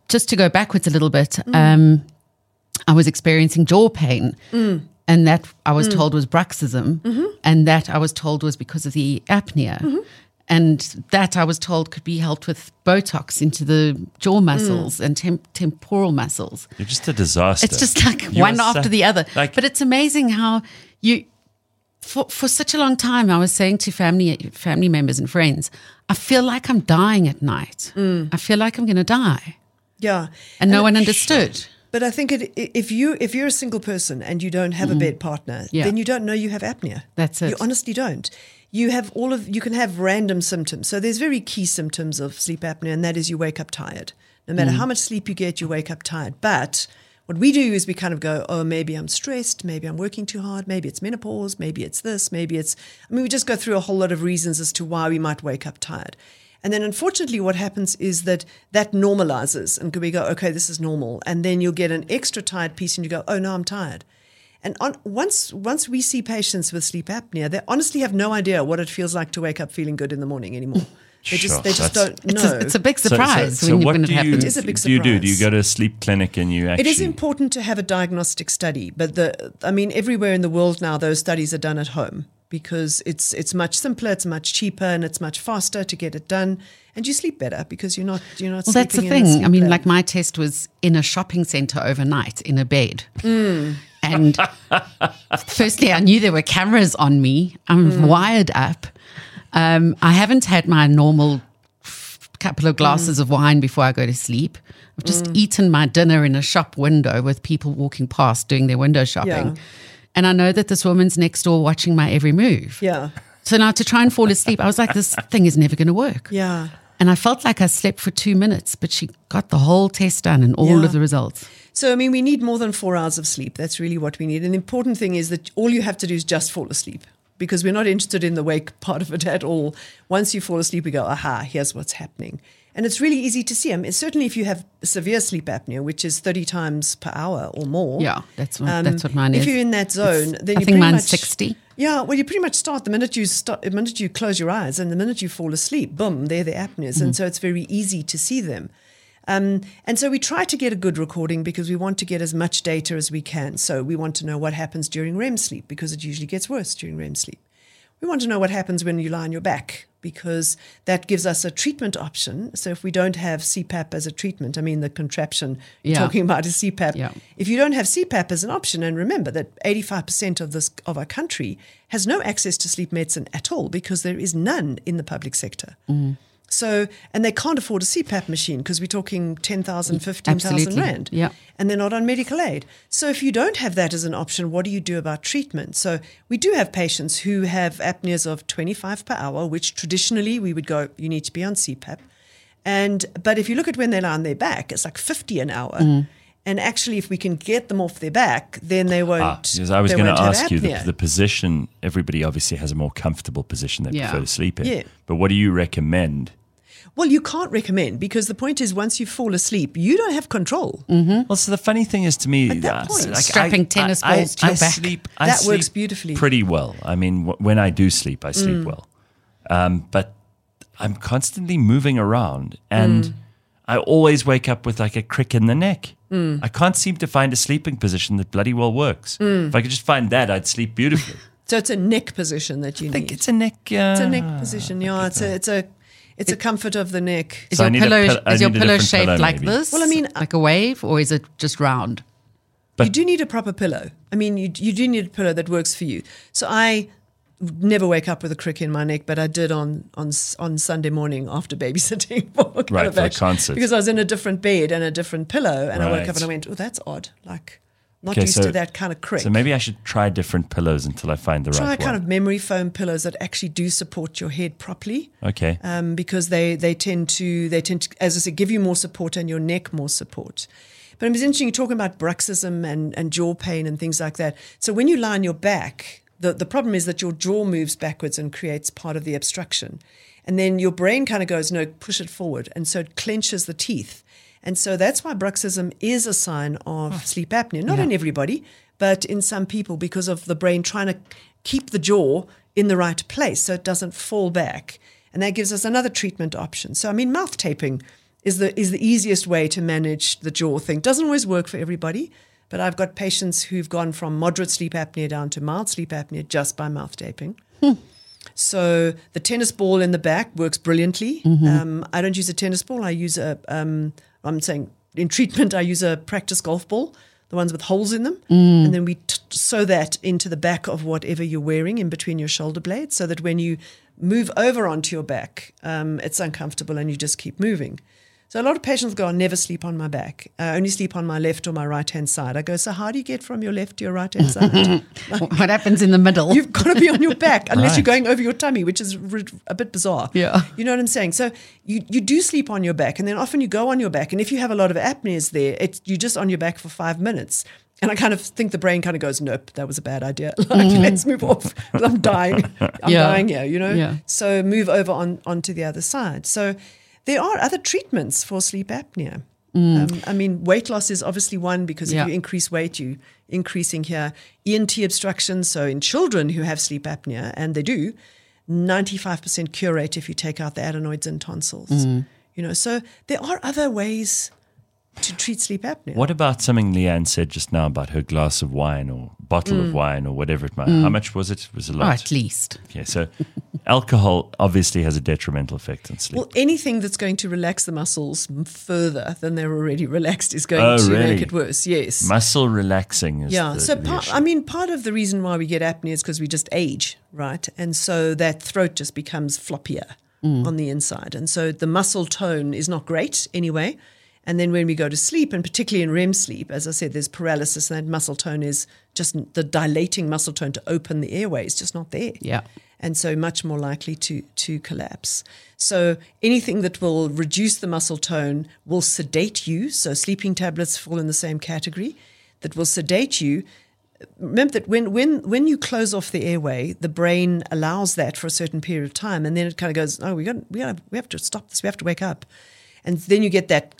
just to go backwards a little bit, mm. um I was experiencing jaw pain mm. and that I was mm. told was bruxism mm-hmm. and that I was told was because of the apnea mm-hmm. And that I was told could be helped with Botox into the jaw muscles mm. and temp- temporal muscles. You're just a disaster. It's just like you one after su- the other. Like, but it's amazing how you, for for such a long time, I was saying to family family members and friends, I feel like I'm dying at night. Mm. I feel like I'm going to die. Yeah, and, and no it, one understood. But I think it, if you if you're a single person and you don't have mm. a bed partner, yeah. then you don't know you have apnea. That's it. You honestly don't. You have all of you can have random symptoms. So there's very key symptoms of sleep apnea, and that is you wake up tired. No matter mm. how much sleep you get, you wake up tired. But what we do is we kind of go, oh, maybe I'm stressed, maybe I'm working too hard, maybe it's menopause, maybe it's this, maybe it's – I mean, we just go through a whole lot of reasons as to why we might wake up tired. And then unfortunately what happens is that that normalizes and we go, okay, this is normal. And then you'll get an extra tired piece and you go, oh, no, I'm tired. And on, once once we see patients with sleep apnea, they honestly have no idea what it feels like to wake up feeling good in the morning anymore. They sure, just they just don't know. It's a, it's a big surprise. So, so, so what do you, it is a big surprise. Do you do? Do you go to a sleep clinic and you actually? It is important to have a diagnostic study, but the I mean, everywhere in the world now, those studies are done at home because it's it's much simpler, it's much cheaper, and it's much faster to get it done. And you sleep better because you're not you're not. Well, that's the thing. I mean, bed. like my test was in a shopping centre overnight in a bed. Mm. And firstly, I knew there were cameras on me. I'm mm. wired up. Um, I haven't had my normal f- couple of glasses mm. of wine before I go to sleep. I've just mm. eaten my dinner in a shop window with people walking past doing their window shopping. Yeah. And I know that this woman's next door watching my every move. Yeah. So now to try and fall asleep, I was like, this thing is never going to work. Yeah. And I felt like I slept for two minutes, but she got the whole test done and all yeah. of the results. So, I mean, we need more than four hours of sleep. That's really what we need. And the important thing is that all you have to do is just fall asleep because we're not interested in the wake part of it at all. Once you fall asleep, we go, aha, here's what's happening. And it's really easy to see. I mean, certainly if you have severe sleep apnea, which is thirty times per hour or more. Yeah, that's what, um, that's what mine is. If you're in that zone, it's, then I you think pretty mine's much, sixty. Yeah, well, you pretty much start the minute you start, the minute you close your eyes and the minute you fall asleep, boom, they're the apneas. Mm-hmm. And so it's very easy to see them. Um, and so we try to get a good recording because we want to get as much data as we can. So we want to know what happens during R E M sleep because it usually gets worse during R E M sleep. We want to know what happens when you lie on your back because that gives us a treatment option. So if we don't have C PAP as a treatment, I mean the contraption yeah. talking about a C PAP, yeah. if you don't have C PAP as an option, and remember that eighty-five percent of this of our country has no access to sleep medicine at all because there is none in the public sector. Mm. So, and they can't afford a C PAP machine because we're talking ten thousand, fifteen thousand rand. Yeah. And they're not on medical aid. So if you don't have that as an option, what do you do about treatment? So we do have patients who have apneas of twenty-five per hour, which traditionally we would go, you need to be on C PAP. And but if you look at when they lie on their back, it's like fifty an hour. Mm. And actually, if we can get them off their back, then they won't. Ah, yes, I was going to ask you the, the position. Everybody obviously has a more comfortable position they yeah. prefer to sleep in. Yeah. But what do you recommend? Well, you can't recommend, because the point is once you fall asleep, you don't have control. Mm-hmm. Well, so the funny thing is to me, that point, like strapping I, tennis I, balls I, to your I back, sleep, I that sleep works beautifully. Pretty well. I mean, w- when I do sleep, I sleep mm. well. Um, but I'm constantly moving around, and mm. I always wake up with like a crick in the neck. Mm. I can't seem to find a sleeping position that bloody well works. Mm. If I could just find that, I'd sleep beautifully. So it's a neck position that you I think need. It's a neck. Uh, it's a neck position. Yeah, it's a, it's a. It's a comfort of the neck. Is so your pillow, a, is your pillow shaped pillow, like this? Well, I mean, like a wave, or is it just round? But you do need a proper pillow. I mean, you you do need a pillow that works for you. So I never wake up with a crick in my neck, but I did on on on Sunday morning after babysitting for right, a like concert, because I was in a different bed and a different pillow, and right. I woke up and I went, oh, that's odd. Like. Not okay, used so, to that kind of crick. So maybe I should try different pillows until I find the try right one. Try kind of memory foam pillows that actually do support your head properly. Okay. Um, because they they tend to they tend to, as I said, give you more support and your neck more support. But it was interesting, you're talking about bruxism and, and jaw pain and things like that. So when you lie on your back, the the problem is that your jaw moves backwards and creates part of the obstruction, and then your brain kind of goes, no, push it forward, and so it clenches the teeth. And so that's why bruxism is a sign of oh. sleep apnea. Not yeah. in everybody, but in some people, because of the brain trying to keep the jaw in the right place so it doesn't fall back. And that gives us another treatment option. So, I mean, mouth taping is the is the easiest way to manage the jaw thing. Doesn't always work for everybody, but I've got patients who've gone from moderate sleep apnea down to mild sleep apnea just by mouth taping. Hmm. So the tennis ball in the back works brilliantly. Mm-hmm. Um, I don't use a tennis ball. I use a... Um, I'm saying in treatment, I use a practice golf ball, the ones with holes in them. Mm. And then we t- sew that into the back of whatever you're wearing in between your shoulder blades, so that when you move over onto your back, um, it's uncomfortable and you just keep moving. So a lot of patients go, I never sleep on my back. I only sleep on my left or my right-hand side. I go, so how do you get from your left to your right-hand side? Like, what happens in the middle? You've got to be on your back unless right. you're going over your tummy, which is a bit bizarre. Yeah. You know what I'm saying? So you, you do sleep on your back, and then often you go on your back. And if you have a lot of apneas there, it's, you're just on your back for five minutes. And I kind of think the brain kind of goes, nope, that was a bad idea. Like, mm. let's move off. I'm dying. I'm yeah. dying here, you know? Yeah. So move over on onto the other side. So there are other treatments for sleep apnea. Mm. Um, I mean, weight loss is obviously one, because yeah. if you increase weight, you're increasing here. E N T obstruction, so in children who have sleep apnea, and they do, ninety-five percent cure rate if you take out the adenoids and tonsils. Mm. You know, so there are other ways to treat sleep apnea. What about something Leigh-Ann said just now about her glass of wine or bottle mm. of wine or whatever it might mm. How much was it? It was a lot. Oh, at least. Okay, so alcohol obviously has a detrimental effect on sleep. Well, anything that's going to relax the muscles further than they're already relaxed is going oh, to really? make it worse, yes. Muscle relaxing is yeah. the, so par- the I mean, part of the reason why we get apnea is because we just age, right? And so that throat just becomes floppier mm. on the inside. And so the muscle tone is not great anyway. And then when we go to sleep, and particularly in R E M sleep, as I said, there's paralysis, and that muscle tone is just the dilating muscle tone to open the airways, just not there. Yeah. And so much more likely to to collapse. So anything that will reduce the muscle tone will sedate you. So sleeping tablets fall in the same category. That will sedate you. Remember that when when when you close off the airway, the brain allows that for a certain period of time, and then it kind of goes, oh, we got we got we have to stop this. We have to wake up. And then you get that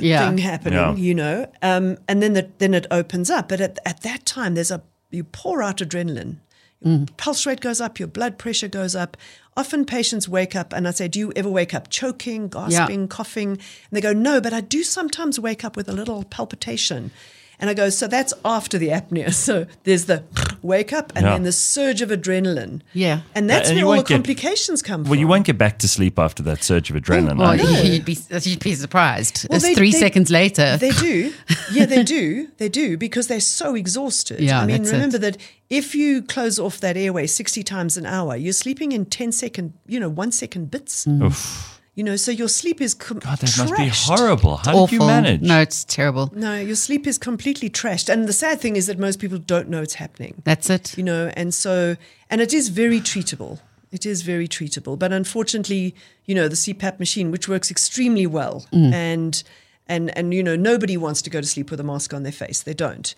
yeah. thing happening, yeah. you know, um, and then the, then it opens up. But at, at that time, there's a you pour out adrenaline. Your mm. pulse rate goes up. Your blood pressure goes up. Often patients wake up, and I say, do you ever wake up choking, gasping, yeah. coughing? And they go, no, but I do sometimes wake up with a little palpitation. And I go, so that's after the apnea. So there's the wake up and yeah. then the surge of adrenaline. Yeah. And that's uh, and where all the complications get, come from. Well, you won't get back to sleep after that surge of adrenaline. Well, no. you'd, be, you'd be surprised. Well, it's they, three they, seconds later. They do. Yeah, they do. They do because they're so exhausted. Yeah, I mean, that's remember it. that if you close off that airway sixty times an hour, you're sleeping in ten second, you know, one second bits. Mm. Oof. You know, so your sleep is com- God, that trashed. must be horrible. How Awful. did you manage? No, it's terrible. No, your sleep is completely trashed. And the sad thing is that most people don't know it's happening. That's it. You know, and so, and it is very treatable. It is very treatable. But unfortunately, you know, the C PAP machine, which works extremely well, mm. and, and, and, you know, nobody wants to go to sleep with a mask on their face. They don't.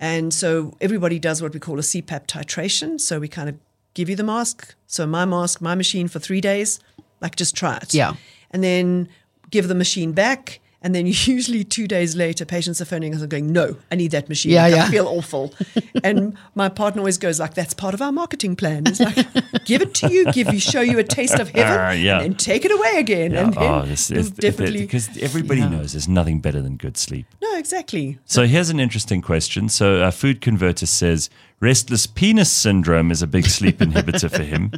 And so everybody does what we call a C PAP titration. So we kind of give you the mask. So my mask, my machine for three days. Like, just try it. Yeah. And then give the machine back. And then usually two days later, patients are phoning us and going, no, I need that machine. Yeah, I yeah. feel awful. And my partner always goes like, that's part of our marketing plan. It's like, give it to you, give you, show you a taste of heaven, uh, yeah. and then take it away again. Yeah. And then oh, it's, it's, definitely. Because everybody yeah. knows there's nothing better than good sleep. No, exactly. So here's an interesting question. So our food converter says, restless penis syndrome is a big sleep inhibitor for him.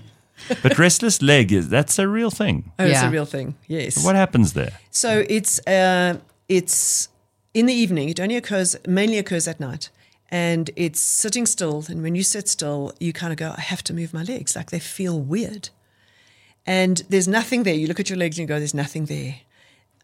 But restless leg, is that's a real thing. Oh, yeah. It's a real thing, yes. What happens there? So it's uh, it's in the evening. It only occurs, mainly occurs at night. And it's sitting still. And when you sit still, you kind of go, I have to move my legs. Like, they feel weird. And there's nothing there. You look at your legs and you go, there's nothing there.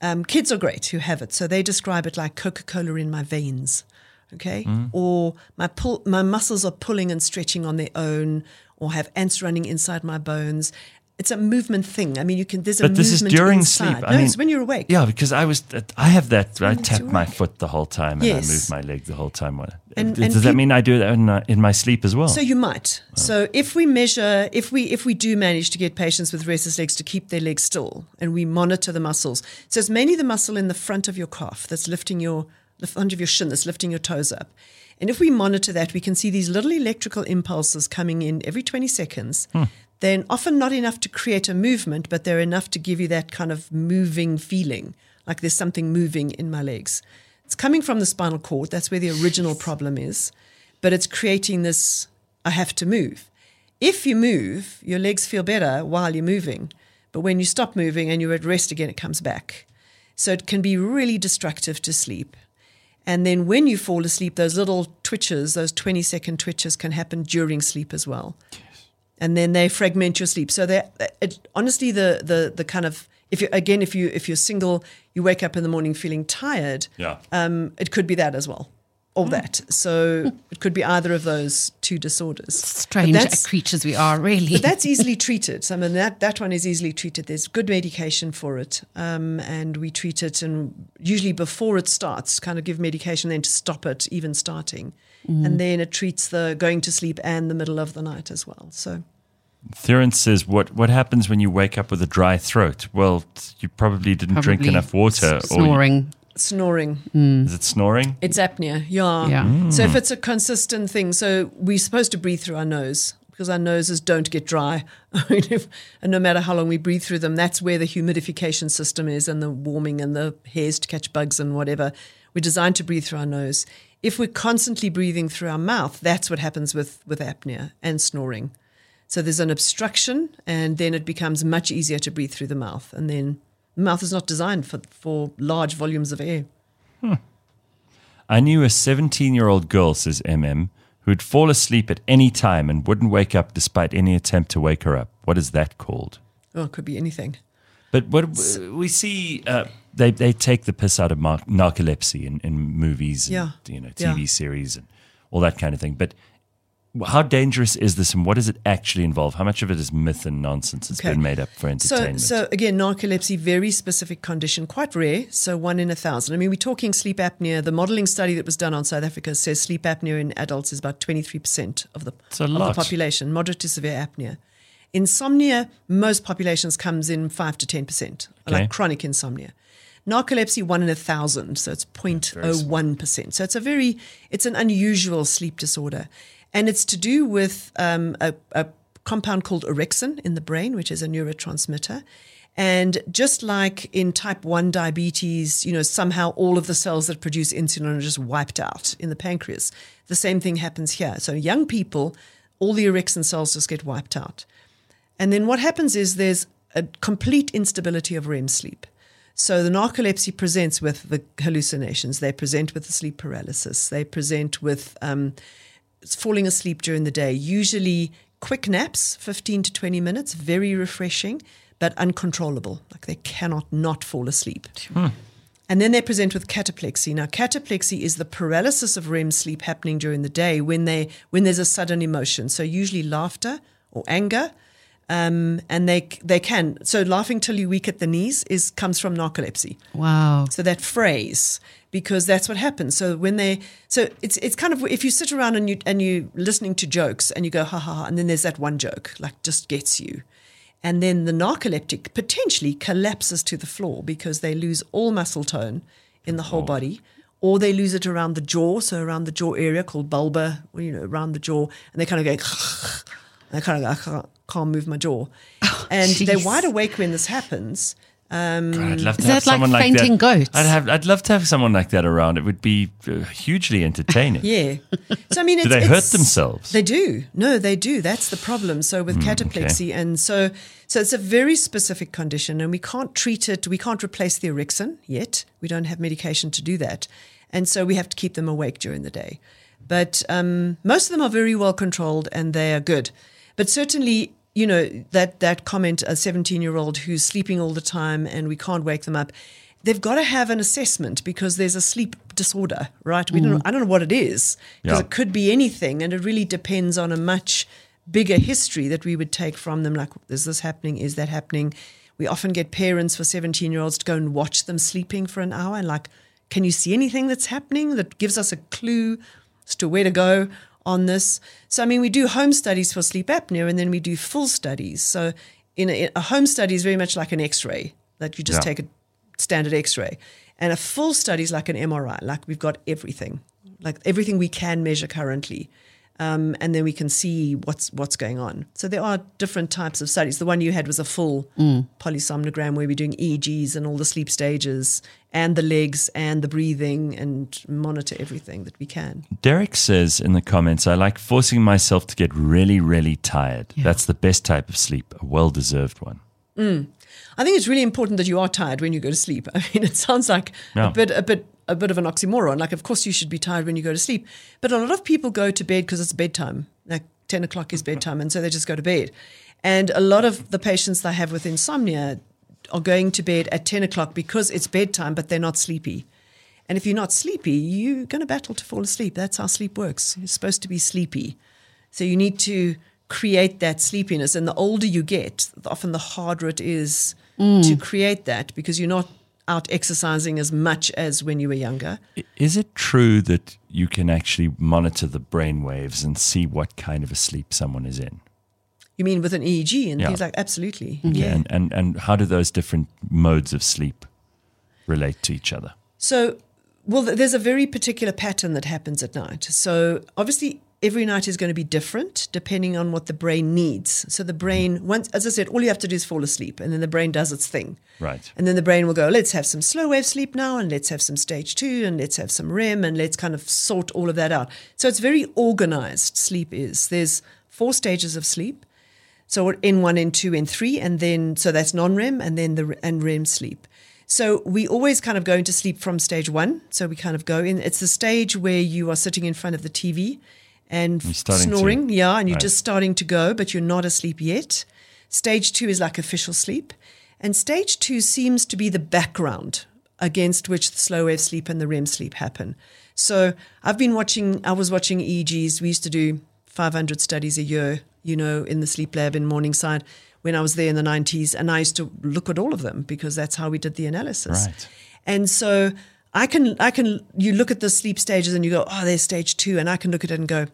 Um, kids are great who have it. So they describe it like Coca-Cola in my veins, okay? Mm. Or my pull, my muscles are pulling and stretching on their own, or have ants running inside my bones. It's a movement thing. I mean, you can. There's a but movement inside. But this is during inside. sleep. I no, mean, it's when you're awake. Yeah, because I was. I have that. I tap my foot the whole time, and yes. I move my leg the whole time. And, Does and that pe- mean I do that in, uh, in my sleep as well? So you might. Oh. So if we measure, if we if we do manage to get patients with restless legs to keep their legs still, and we monitor the muscles, so it's mainly the muscle in the front of your calf that's lifting your the front of your shin that's lifting your toes up. And if we monitor that, we can see these little electrical impulses coming in every twenty seconds. Hmm. They're often not enough to create a movement, but they're enough to give you that kind of moving feeling, like there's something moving in my legs. It's coming from the spinal cord. That's where the original problem is. But it's creating this, I have to move. If you move, your legs feel better while you're moving. But when you stop moving and you're at rest again, it comes back. So it can be really destructive to sleep. And then when you fall asleep, those little twitches, those twenty-second twitches can happen during sleep as well. Yes. And then they fragment your sleep. So they honestly, the, the the kind of, if you again, if, you, if you're single, you wake up in the morning feeling tired, yeah. um, it could be that as well, or mm. that. So it could be either of those two disorders. Strange creatures we are, really. But that's easily treated. So I mean, that, that one is easily treated. There's good medication for it, um, and we treat it, and usually before it starts, kind of give medication then to stop it even starting. Mm. And then it treats the going to sleep and the middle of the night as well. So Theron says, what, what happens when you wake up with a dry throat? Well, you probably didn't probably drink enough water. S- snoring. Or you- Snoring. Mm. Is it snoring? It's apnea, yeah. yeah. Mm. So if it's a consistent thing, so we're supposed to breathe through our nose because our noses don't get dry. And no matter how long we breathe through them, that's where the humidification system is and the warming and the hairs to catch bugs and whatever. We're designed to breathe through our nose. If we're constantly breathing through our mouth, that's what happens with, with apnea and snoring. So there's an obstruction, and then it becomes much easier to breathe through the mouth, and then the mouth is not designed for, for large volumes of air. Hmm. I knew a seventeen-year-old girl, says M M, who'd fall asleep at any time and wouldn't wake up despite any attempt to wake her up. What is that called? Oh, it could be anything. But what so, we see, uh, they they take the piss out of mar- narcolepsy in, in movies and yeah, you know, T V yeah. series and all that kind of thing. But how dangerous is this, and what does it actually involve? How much of it is myth and nonsense that's okay. been made up for entertainment? So, so again, narcolepsy, very specific condition, quite rare, so one in a thousand. I mean, we're talking sleep apnea. The modelling study that was done on South Africa says sleep apnea in adults is about twenty-three percent of the, of the population, moderate to severe apnea. Insomnia, most populations comes in five to ten percent, okay. like chronic insomnia. Narcolepsy, one in a thousand, so it's zero point zero one percent. So it's a very, it's an unusual sleep disorder. And it's to do with um, a, a compound called orexin in the brain, which is a neurotransmitter. And just like in type one diabetes, you know, somehow all of the cells that produce insulin are just wiped out in the pancreas. The same thing happens here. So young people, all the orexin cells just get wiped out. And then what happens is there's a complete instability of REM sleep. So the narcolepsy presents with the hallucinations. They present with the sleep paralysis. They present with um, falling asleep during the day, usually quick naps, fifteen to twenty minutes, very refreshing, but uncontrollable. Like they cannot not fall asleep. Hmm. And then they present with cataplexy. Now, cataplexy is the paralysis of REM sleep happening during the day when they when there's a sudden emotion. So usually laughter or anger, um, and they they can. So laughing till you're weak at the knees is comes from narcolepsy. Wow. So that phrase, because that's what happens. So when they so it's it's kind of if you sit around and you and you're listening to jokes and you go ha ha ha, and then there's that one joke like just gets you. And then the narcoleptic potentially collapses to the floor because they lose all muscle tone in the whole oh. body, or they lose it around the jaw, so around the jaw area called bulbar, you know, around the jaw, and they kind of go, and they kind of go, I can't move my jaw. Oh, and geez. They're wide awake when this happens. Um, God, I'd love to is have that someone like fainting like that. Goats? I'd have, I'd love to have someone like that around. It would be hugely entertaining. Yeah. So I mean, it's, do they it's, hurt themselves? They do. No, they do. That's the problem. So with mm, cataplexy, okay. and so so it's a very specific condition, and we can't treat it. We can't replace the orexin yet. We don't have medication to do that, and so we have to keep them awake during the day. But um, most of them are very well controlled, and they are good. But certainly. You know, that, that comment, a seventeen-year-old who's sleeping all the time and we can't wake them up, they've got to have an assessment because there's a sleep disorder, right? We mm. don't know, I don't know what it is because yeah. it could be anything, and it really depends on a much bigger history that we would take from them, like is this happening, is that happening? We often get parents for seventeen-year-olds to go and watch them sleeping for an hour and like, can you see anything that's happening that gives us a clue as to where to go on this? So, I mean, we do home studies for sleep apnea and then we do full studies. So in a, a home study is very much like an X-ray, that you just yeah. take a standard X-ray. And a full study is like an M R I, like we've got everything, like everything we can measure currently. Um, and then we can see what's what's going on. So there are different types of studies. The one you had was a full mm. polysomnogram where we're doing E E Gs and all the sleep stages and the legs and the breathing and monitor everything that we can. Derek says in the comments, I like forcing myself to get really, really tired. Yeah. That's the best type of sleep, a well-deserved one. Mm. I think it's really important that you are tired when you go to sleep. I mean, it sounds like yeah. a bit a bit... a bit of an oxymoron, like of course you should be tired when you go to sleep, but a lot of people go to bed because it's bedtime, like ten o'clock is bedtime, and so they just go to bed. And a lot of the patients I have with insomnia are going to bed at ten o'clock because it's bedtime, but they're not sleepy. And if you're not sleepy, you're going to battle to fall asleep. That's how sleep works. You're supposed to be sleepy, so you need to create that sleepiness, and the older you get, often the harder it is mm. to create that because you're not out exercising as much as when you were younger. Is it true that you can actually monitor the brain waves and see what kind of a sleep someone is in? You mean with an E E G and yeah. things like absolutely. Okay. Yeah. And, and and how do those different modes of sleep relate to each other? So, well, there's a very particular pattern that happens at night. So obviously every night is going to be different depending on what the brain needs. So the brain, once, as I said, all you have to do is fall asleep, and then the brain does its thing. Right. And then the brain will go, let's have some slow wave sleep now, and let's have some stage two, and let's have some REM, and let's kind of sort all of that out. So it's very organized, sleep is. There's four stages of sleep. So N one, N two, N three, and then, so that's non-REM, and then the and REM sleep. So we always kind of go into sleep from stage one. So we kind of go in. It's the stage where you are sitting in front of the T V and snoring, to, yeah, and you're right. just starting to go, but you're not asleep yet. Stage two is like official sleep. And stage two seems to be the background against which the slow wave sleep and the REM sleep happen. So I've been watching, I was watching E E Gs. We used to do five hundred studies a year, you know, in the sleep lab in Morningside when I was there in the nineties. And I used to look at all of them because that's how we did the analysis. Right. And so I can, I can, you look at the sleep stages and you go, oh, there's stage two. And I can look at it and go,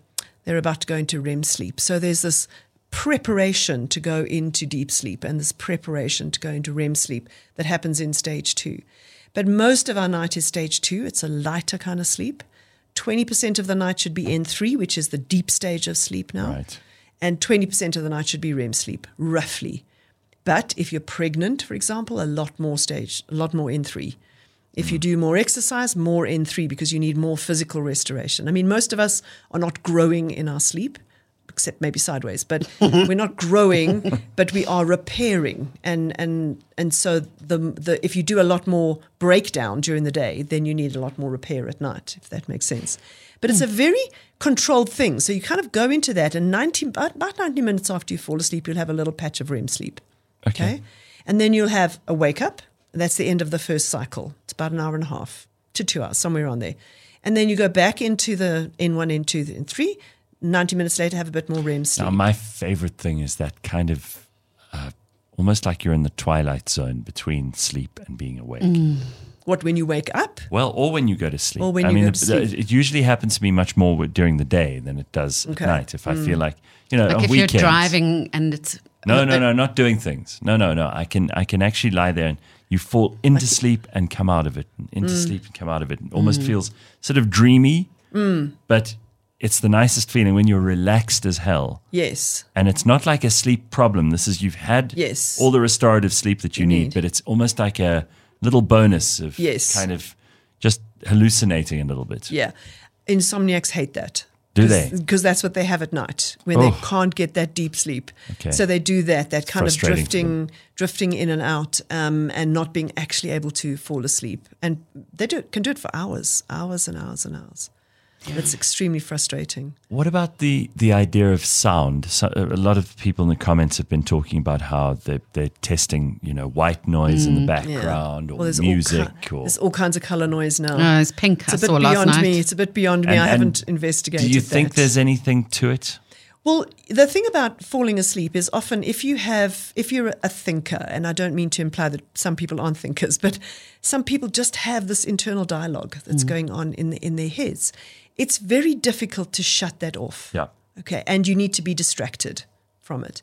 they're about to go into REM sleep. So there's this preparation to go into deep sleep and this preparation to go into REM sleep that happens in stage two. But most of our night is stage two. It's a lighter kind of sleep. twenty percent of the night should be N three, which is the deep stage of sleep now. Right. And twenty percent of the night should be REM sleep, roughly. But if you're pregnant, for example, a lot more stage, a lot more N three. If you do more exercise, more N three, because you need more physical restoration. I mean, most of us are not growing in our sleep, except maybe sideways, but we're not growing, but we are repairing. And and and so the the if you do a lot more breakdown during the day, then you need a lot more repair at night, if that makes sense. But it's a very controlled thing. So you kind of go into that, and ninety, about ninety minutes after you fall asleep, you'll have a little patch of R E M sleep. Okay. okay? And then you'll have a wake up. That's the end of the first cycle. It's about an hour and a half to two hours, somewhere around there. And then you go back into the N one, N two, N three. ninety minutes later, have a bit more R E M sleep. Now, my favorite thing is that kind of uh, almost like you're in the twilight zone between sleep and being awake. Mm. What, when you wake up? Well, or when you go to sleep. Or when I you mean, go to sleep. It usually happens to me much more during the day than it does okay. at night. If mm. I feel like, you know, like on if weekends. You're driving and it's... No, no, no, not doing things. No, no, no. I can I can actually lie there and you fall into sleep and come out of it, and into mm. sleep and come out of it. It almost mm. feels sort of dreamy, mm. but it's the nicest feeling when you're relaxed as hell. Yes. And it's not like a sleep problem. This is you've had yes. all the restorative sleep that you need, need, but it's almost like a little bonus of yes. kind of just hallucinating a little bit. Yeah. Insomniacs hate that. Do they? Because that's what they have at night when oh. they can't get that deep sleep. Okay. So they do that, that kind of drifting drifting in and out um, and not being actually able to fall asleep. And they do, can do it for hours, hours and hours and hours. It's extremely frustrating. What about the, the idea of sound? So a lot of people in the comments have been talking about how they're, they're testing, you know, white noise mm, in the background yeah. or well, music. All ki- or there's all kinds of color noise now. No, it's pink. It's I a bit beyond me. It's a bit beyond me. And, I haven't investigated that. Do you think that. there's anything to it? Well, the thing about falling asleep is often if you have, if you're a thinker, and I don't mean to imply that some people aren't thinkers, but some people just have this internal dialogue that's mm. going on in the, in their heads. It's very difficult to shut that off. Yeah. Okay. And you need to be distracted from it.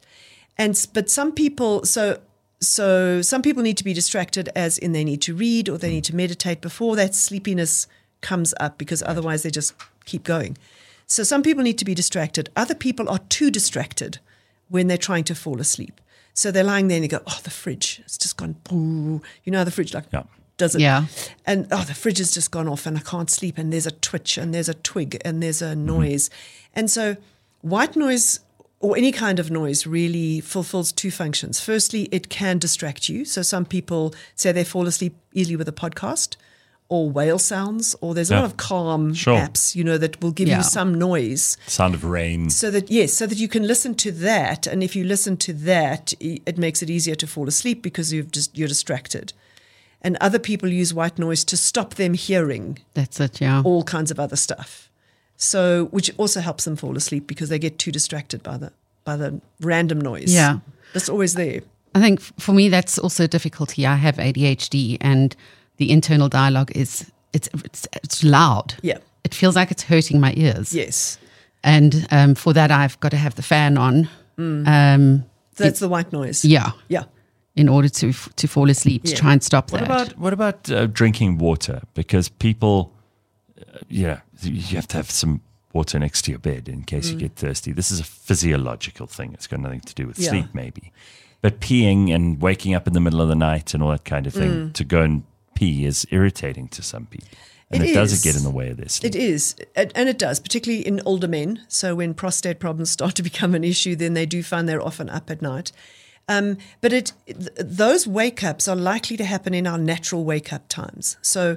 And but some people, so so some people need to be distracted as in they need to read or they need to meditate before that sleepiness comes up, because otherwise they just keep going. So some people need to be distracted. Other people are too distracted when they're trying to fall asleep. So they're lying there and they go, oh, the fridge, it's just gone. Boo. You know how the fridge like yeah. does it? Yeah. And, oh, the fridge has just gone off and I can't sleep, and there's a twitch and there's a twig and there's a noise. Mm-hmm. And so white noise or any kind of noise really fulfills two functions. Firstly, it can distract you. So some people say they fall asleep easily with a podcast or whale sounds, or there's a yeah. lot of calm sure. apps, you know, that will give yeah. you some noise. Sound of rain. So that, yes, so that you can listen to that. And if you listen to that, it makes it easier to fall asleep because you've just, you're distracted. And other people use white noise to stop them hearing. That's it, yeah. All kinds of other stuff. So, which also helps them fall asleep because they get too distracted by the by the random noise. Yeah. That's always there. I think for me, that's also a difficulty. I have A D H D, and the internal dialogue is it's it's, it's loud. Yeah. It feels like it's hurting my ears. Yes. And um, for that, I've got to have the fan on. Mm. Um, so that's it, the white noise. Yeah. Yeah. In order to to fall asleep, yeah. to try and stop what that. About, what about uh, drinking water? Because people, uh, yeah, you have to have some water next to your bed in case mm. you get thirsty. This is a physiological thing. It's got nothing to do with yeah. sleep maybe. But peeing and waking up in the middle of the night and all that kind of thing mm. to go and pee is irritating to some people. And it, it doesn't get in the way of their sleep. It is, and it does, particularly in older men. So when prostate problems start to become an issue, then they do find they're often up at night. Um, but it th- those wake-ups are likely to happen in our natural wake-up times, so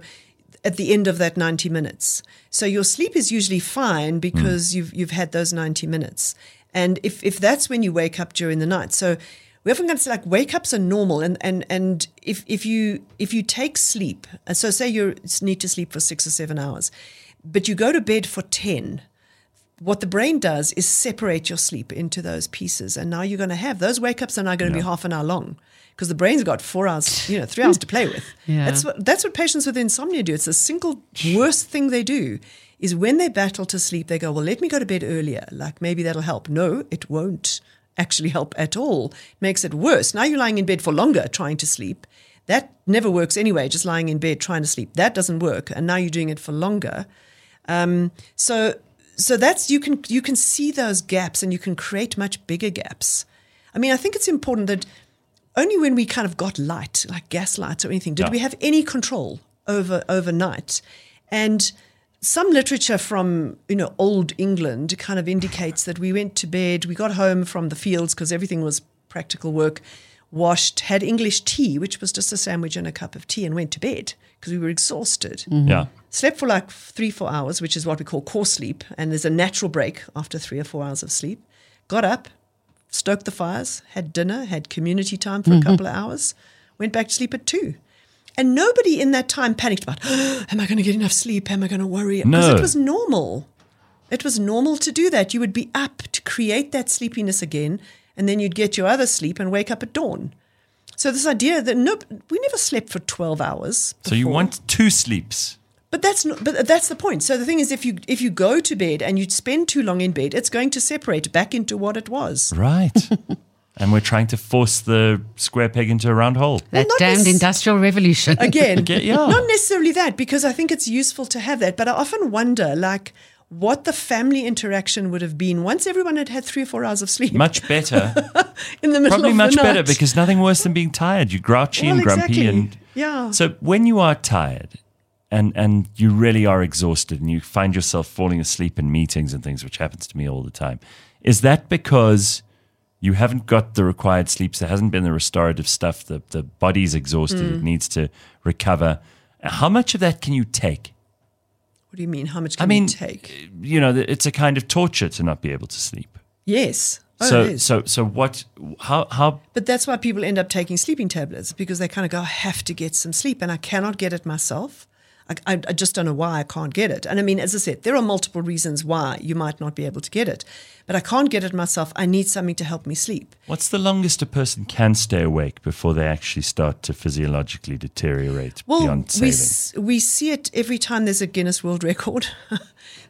at the end of that ninety minutes. So your sleep is usually fine because mm. you've you've had those ninety minutes. And if, if that's when you wake up during the night, so we're often going to say like wake-ups are normal, and, and, and if, if, you, if you take sleep, so say you need to sleep for six or seven hours, but you go to bed for ten. What the brain does is separate your sleep into those pieces. And now you're going to have, those wake-ups are now going to yeah. be half an hour long because the brain's got four hours, you know, three hours to play with. Yeah. That's what that's what patients with insomnia do. It's the single worst thing they do is when they battle to sleep, they go, well, let me go to bed earlier. Like maybe that'll help. No, it won't actually help at all. It makes it worse. Now you're lying in bed for longer trying to sleep. That never works anyway, just lying in bed trying to sleep. That doesn't work. And now you're doing it for longer. Um, so... So that's you can you can see those gaps and you can create much bigger gaps. I mean, I think it's important that only when we kind of got light, like gas lights or anything, did yeah. we have any control over overnight. And some literature from, you know, old England kind of indicates that we went to bed, we got home from the fields because everything was practical work, washed, had English tea, which was just a sandwich and a cup of tea, and went to bed because we were exhausted. Mm-hmm. Yeah. Slept for like three, four hours, which is what we call core sleep, and there's a natural break after three or four hours of sleep. Got up, stoked the fires, had dinner, had community time for mm-hmm. a couple of hours, went back to sleep at two. And nobody in that time panicked about, oh, am I going to get enough sleep? Am I going to worry? No. Because it was normal. It was normal to do that. You would be up to create that sleepiness again, and then you'd get your other sleep and wake up at dawn. So this idea that nope, we never slept for twelve hours before. So you want two sleeps. But that's not, but that's the point. So the thing is, if you if you go to bed and you spend too long in bed, it's going to separate back into what it was. Right. And we're trying to force the square peg into a round hole. That well, damned nec- industrial revolution. Again, again yeah. Not necessarily that, because I think it's useful to have that. But I often wonder, like, what the family interaction would have been once everyone had had three or four hours of sleep. Much better. In the middle Probably of much the night. better, because nothing worse than being tired. You're grouchy well, and grumpy. Exactly. And yeah. So when you are tired and, and you really are exhausted and you find yourself falling asleep in meetings and things, which happens to me all the time, is that because you haven't got the required sleeps? There hasn't been the restorative stuff. The, the body's exhausted. Mm. It needs to recover. How much of that can you take? What do you mean? How much can I mean, you take? You know, it's a kind of torture to not be able to sleep. Yes. Oh, so, it is. so, so what? How? How? But that's why people end up taking sleeping tablets, because they kind of go, "I have to get some sleep, and I cannot get it myself. I, I, I just don't know why I can't get it." And I mean, as I said, there are multiple reasons why you might not be able to get it, but I can't get it myself. I need something to help me sleep. What's the longest a person can stay awake before they actually start to physiologically deteriorate well, beyond saving? We, s- we see it every time there's a Guinness World Record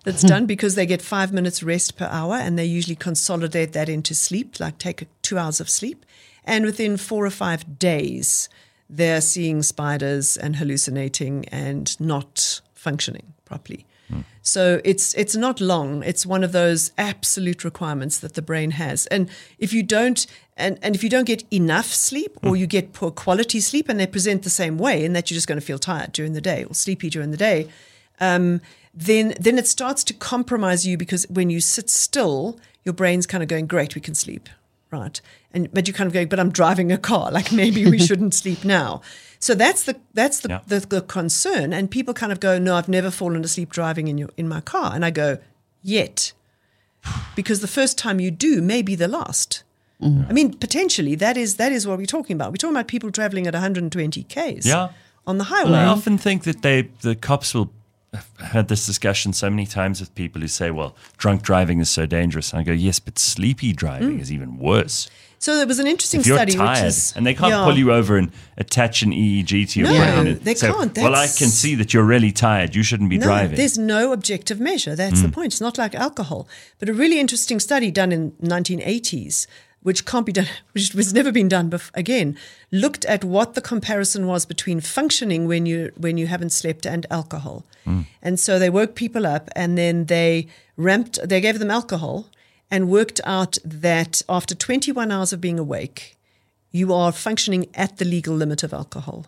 that's done, because they get five minutes rest per hour and they usually consolidate that into sleep, like take two hours of sleep. And within four or five days, they're seeing spiders and hallucinating and not functioning properly. Mm. So it's it's not long. It's one of those absolute requirements that the brain has. And if you don't and, and if you don't get enough sleep, or mm. you get poor quality sleep, and they present the same way, in that you're just going to feel tired during the day or sleepy during the day, um, then then it starts to compromise you, because when you sit still, your brain's kind of going, great, we can sleep. Right. And but you kind of go, but I'm driving a car, like maybe we shouldn't sleep now. So that's the that's the, yeah. the the concern. And people kind of go, no, I've never fallen asleep driving in your in my car. And I go, yet. Because the first time you do may be the last. Mm-hmm. I mean, potentially that is that is what we're talking about. We're talking about people traveling at one hundred twenty kays yeah. on the highway. Well, I often think that they the cops will I've had this discussion so many times with people who say, well, drunk driving is so dangerous. And I go, yes, but sleepy driving mm. is even worse. So there was an interesting if you're study. Tired, which is, and they can't yeah. pull you over and attach an E E G to your brain. No, and they say, can't. That's, well, I can see that you're really tired. You shouldn't be no, driving. There's no objective measure. That's mm. the point. It's not like alcohol. But a really interesting study done in nineteen eighties, which can't be done, which was never been done before, again, looked at what the comparison was between functioning when you when you haven't slept and alcohol. Mm. And so they woke people up, and then they ramped, they gave them alcohol, and worked out that after twenty-one hours of being awake, you are functioning at the legal limit of alcohol.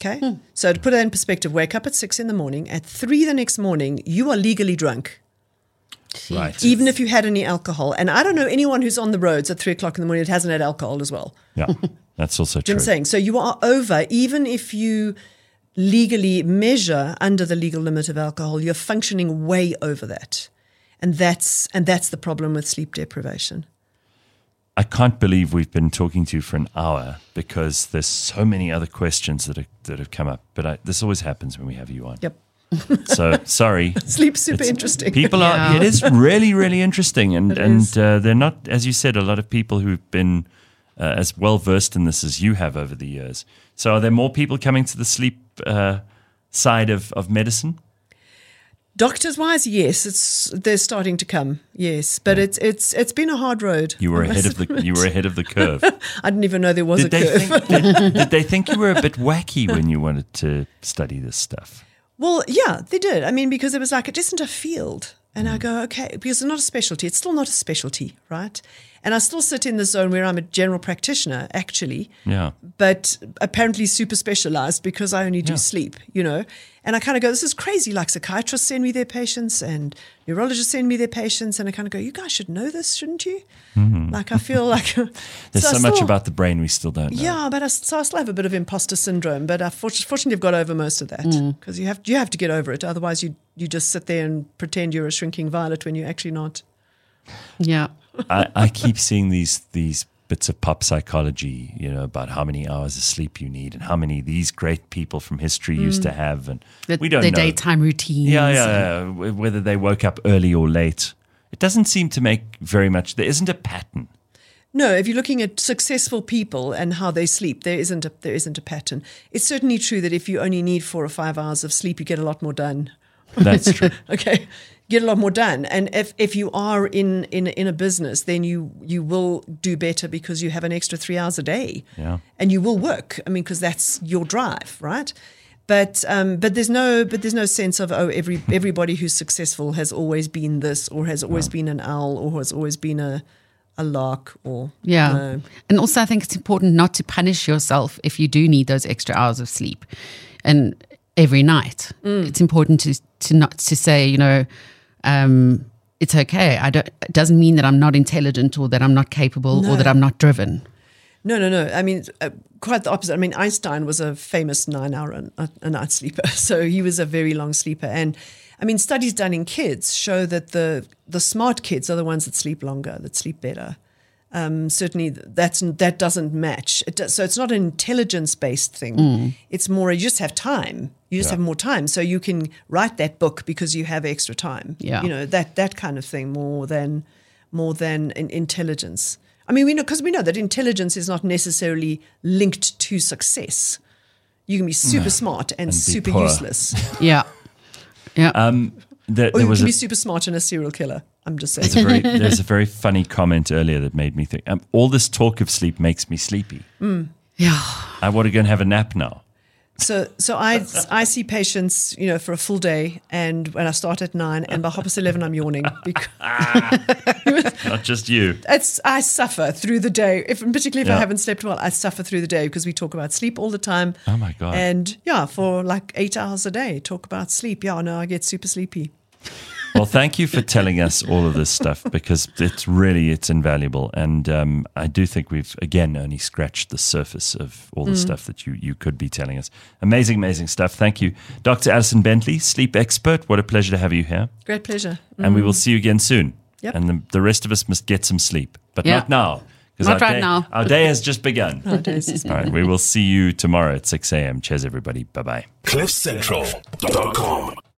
Okay? Mm. So to put that in perspective, wake up at six in the morning, at three the next morning, you are legally drunk. Right. Even if you had any alcohol. And I don't know anyone who's on the roads at three o'clock in the morning that hasn't had alcohol as well. Yeah, that's also true. I'm saying, so you are over, even if you legally measure under the legal limit of alcohol, you're functioning way over that. And that's and that's the problem with sleep deprivation. I can't believe we've been talking to you for an hour, because there's so many other questions that, are, that have come up. But I, this always happens when we have you on. Yep. So sorry. Sleep's super it's, interesting. People are. Yeah. It is really, really interesting, and and uh, they're not, as you said, a lot of people who've been uh, as well versed in this as you have over the years. So, are there more people coming to the sleep uh, side of, of medicine? Doctors wise, yes, it's they're starting to come. Yes, but yeah. it's it's it's been a hard road. You were ahead of the you were ahead of the curve. I didn't even know there was did a they curve. Think, did, did they think you were a bit wacky when you wanted to study this stuff? Well, yeah, they did. I mean, because it was like, it isn't a field. And I go, okay, because it's not a specialty. It's still not a specialty, right? And I still sit in the zone where I'm a general practitioner, actually, yeah. but apparently super specialized because I only do yeah. sleep, you know. And I kind of go, this is crazy. Like psychiatrists send me their patients and neurologists send me their patients. And I kind of go, you guys should know this, shouldn't you? Mm-hmm. Like I feel like. There's so, so much still, about the brain we still don't know. Yeah, but I, so I still have a bit of imposter syndrome. But I fortunately, fortunately I've got over most of that because mm. you have you have to get over it. Otherwise you, you just sit there and pretend you're a shrinking violet when you're actually not. Yeah. I, I keep seeing these these bits of pop psychology, you know, about how many hours of sleep you need and how many these great people from history mm. used to have, and the, we don't their know their daytime routines. Yeah, yeah, and... yeah, whether they woke up early or late. It doesn't seem to make very much. There isn't a pattern. No, if you're looking at successful people and how they sleep, there isn't a, there isn't a pattern. It's certainly true that if you only need four or five hours of sleep, you get a lot more done. That's true. Okay. Get a lot more done. And if, if you are in, in in a business, then you you will do better because you have an extra three hours a day. Yeah. And you will work. I mean, because that's your drive, right? But um, but there's no but there's no sense of oh every everybody who's successful has always been this or has always yeah. been an owl or has always been a a lark or yeah. Uh, and also I think it's important not to punish yourself if you do need those extra hours of sleep. And every night. Mm. It's important to to not to say, you know, Um, it's okay. I don't, it doesn't mean that I'm not intelligent or that I'm not capable no. or that I'm not driven. No, no, no. I mean, uh, quite the opposite. I mean, Einstein was a famous nine-hour a, a night sleeper, so he was a very long sleeper. And I mean, studies done in kids show that the the smart kids are the ones that sleep longer, that sleep better. Um, certainly, that's that doesn't match. It does, so it's not an intelligence-based thing. Mm. It's more you just have time. You just yeah. have more time, so you can write that book because you have extra time. Yeah. You know that that kind of thing more than more than in intelligence. I mean, we know because we know that intelligence is not necessarily linked to success. You can be super no. smart and, and super poor. useless. yeah, yeah. Um, there, there or you was can a, be super smart and a serial killer. I'm just saying. There's a very, there's a very funny comment earlier that made me think. Um, all this talk of sleep makes me sleepy. Mm. Yeah. I want to go and have a nap now. So so I I see patients, you know, for a full day, and when I start at nine and by half past eleven I'm yawning. Because not just you. It's I suffer through the day. If particularly if yeah. I haven't slept well, I suffer through the day because we talk about sleep all the time. Oh my God. And yeah, for like eight hours a day, talk about sleep. Yeah, no, I get super sleepy. Well, thank you for telling us all of this stuff because it's really, it's invaluable. And um, I do think we've, again, only scratched the surface of all the mm. stuff that you, you could be telling us. Amazing, amazing stuff. Thank you. Doctor Alison Bentley, sleep expert. What a pleasure to have you here. Great pleasure. Mm. And we will see you again soon. Yep. And the, the rest of us must get some sleep, but yeah. not now. Not right day, now. Our day has just begun. Our day has just begun. All right, we will see you tomorrow at six a.m. Cheers, everybody. Bye-bye. cliff central dot com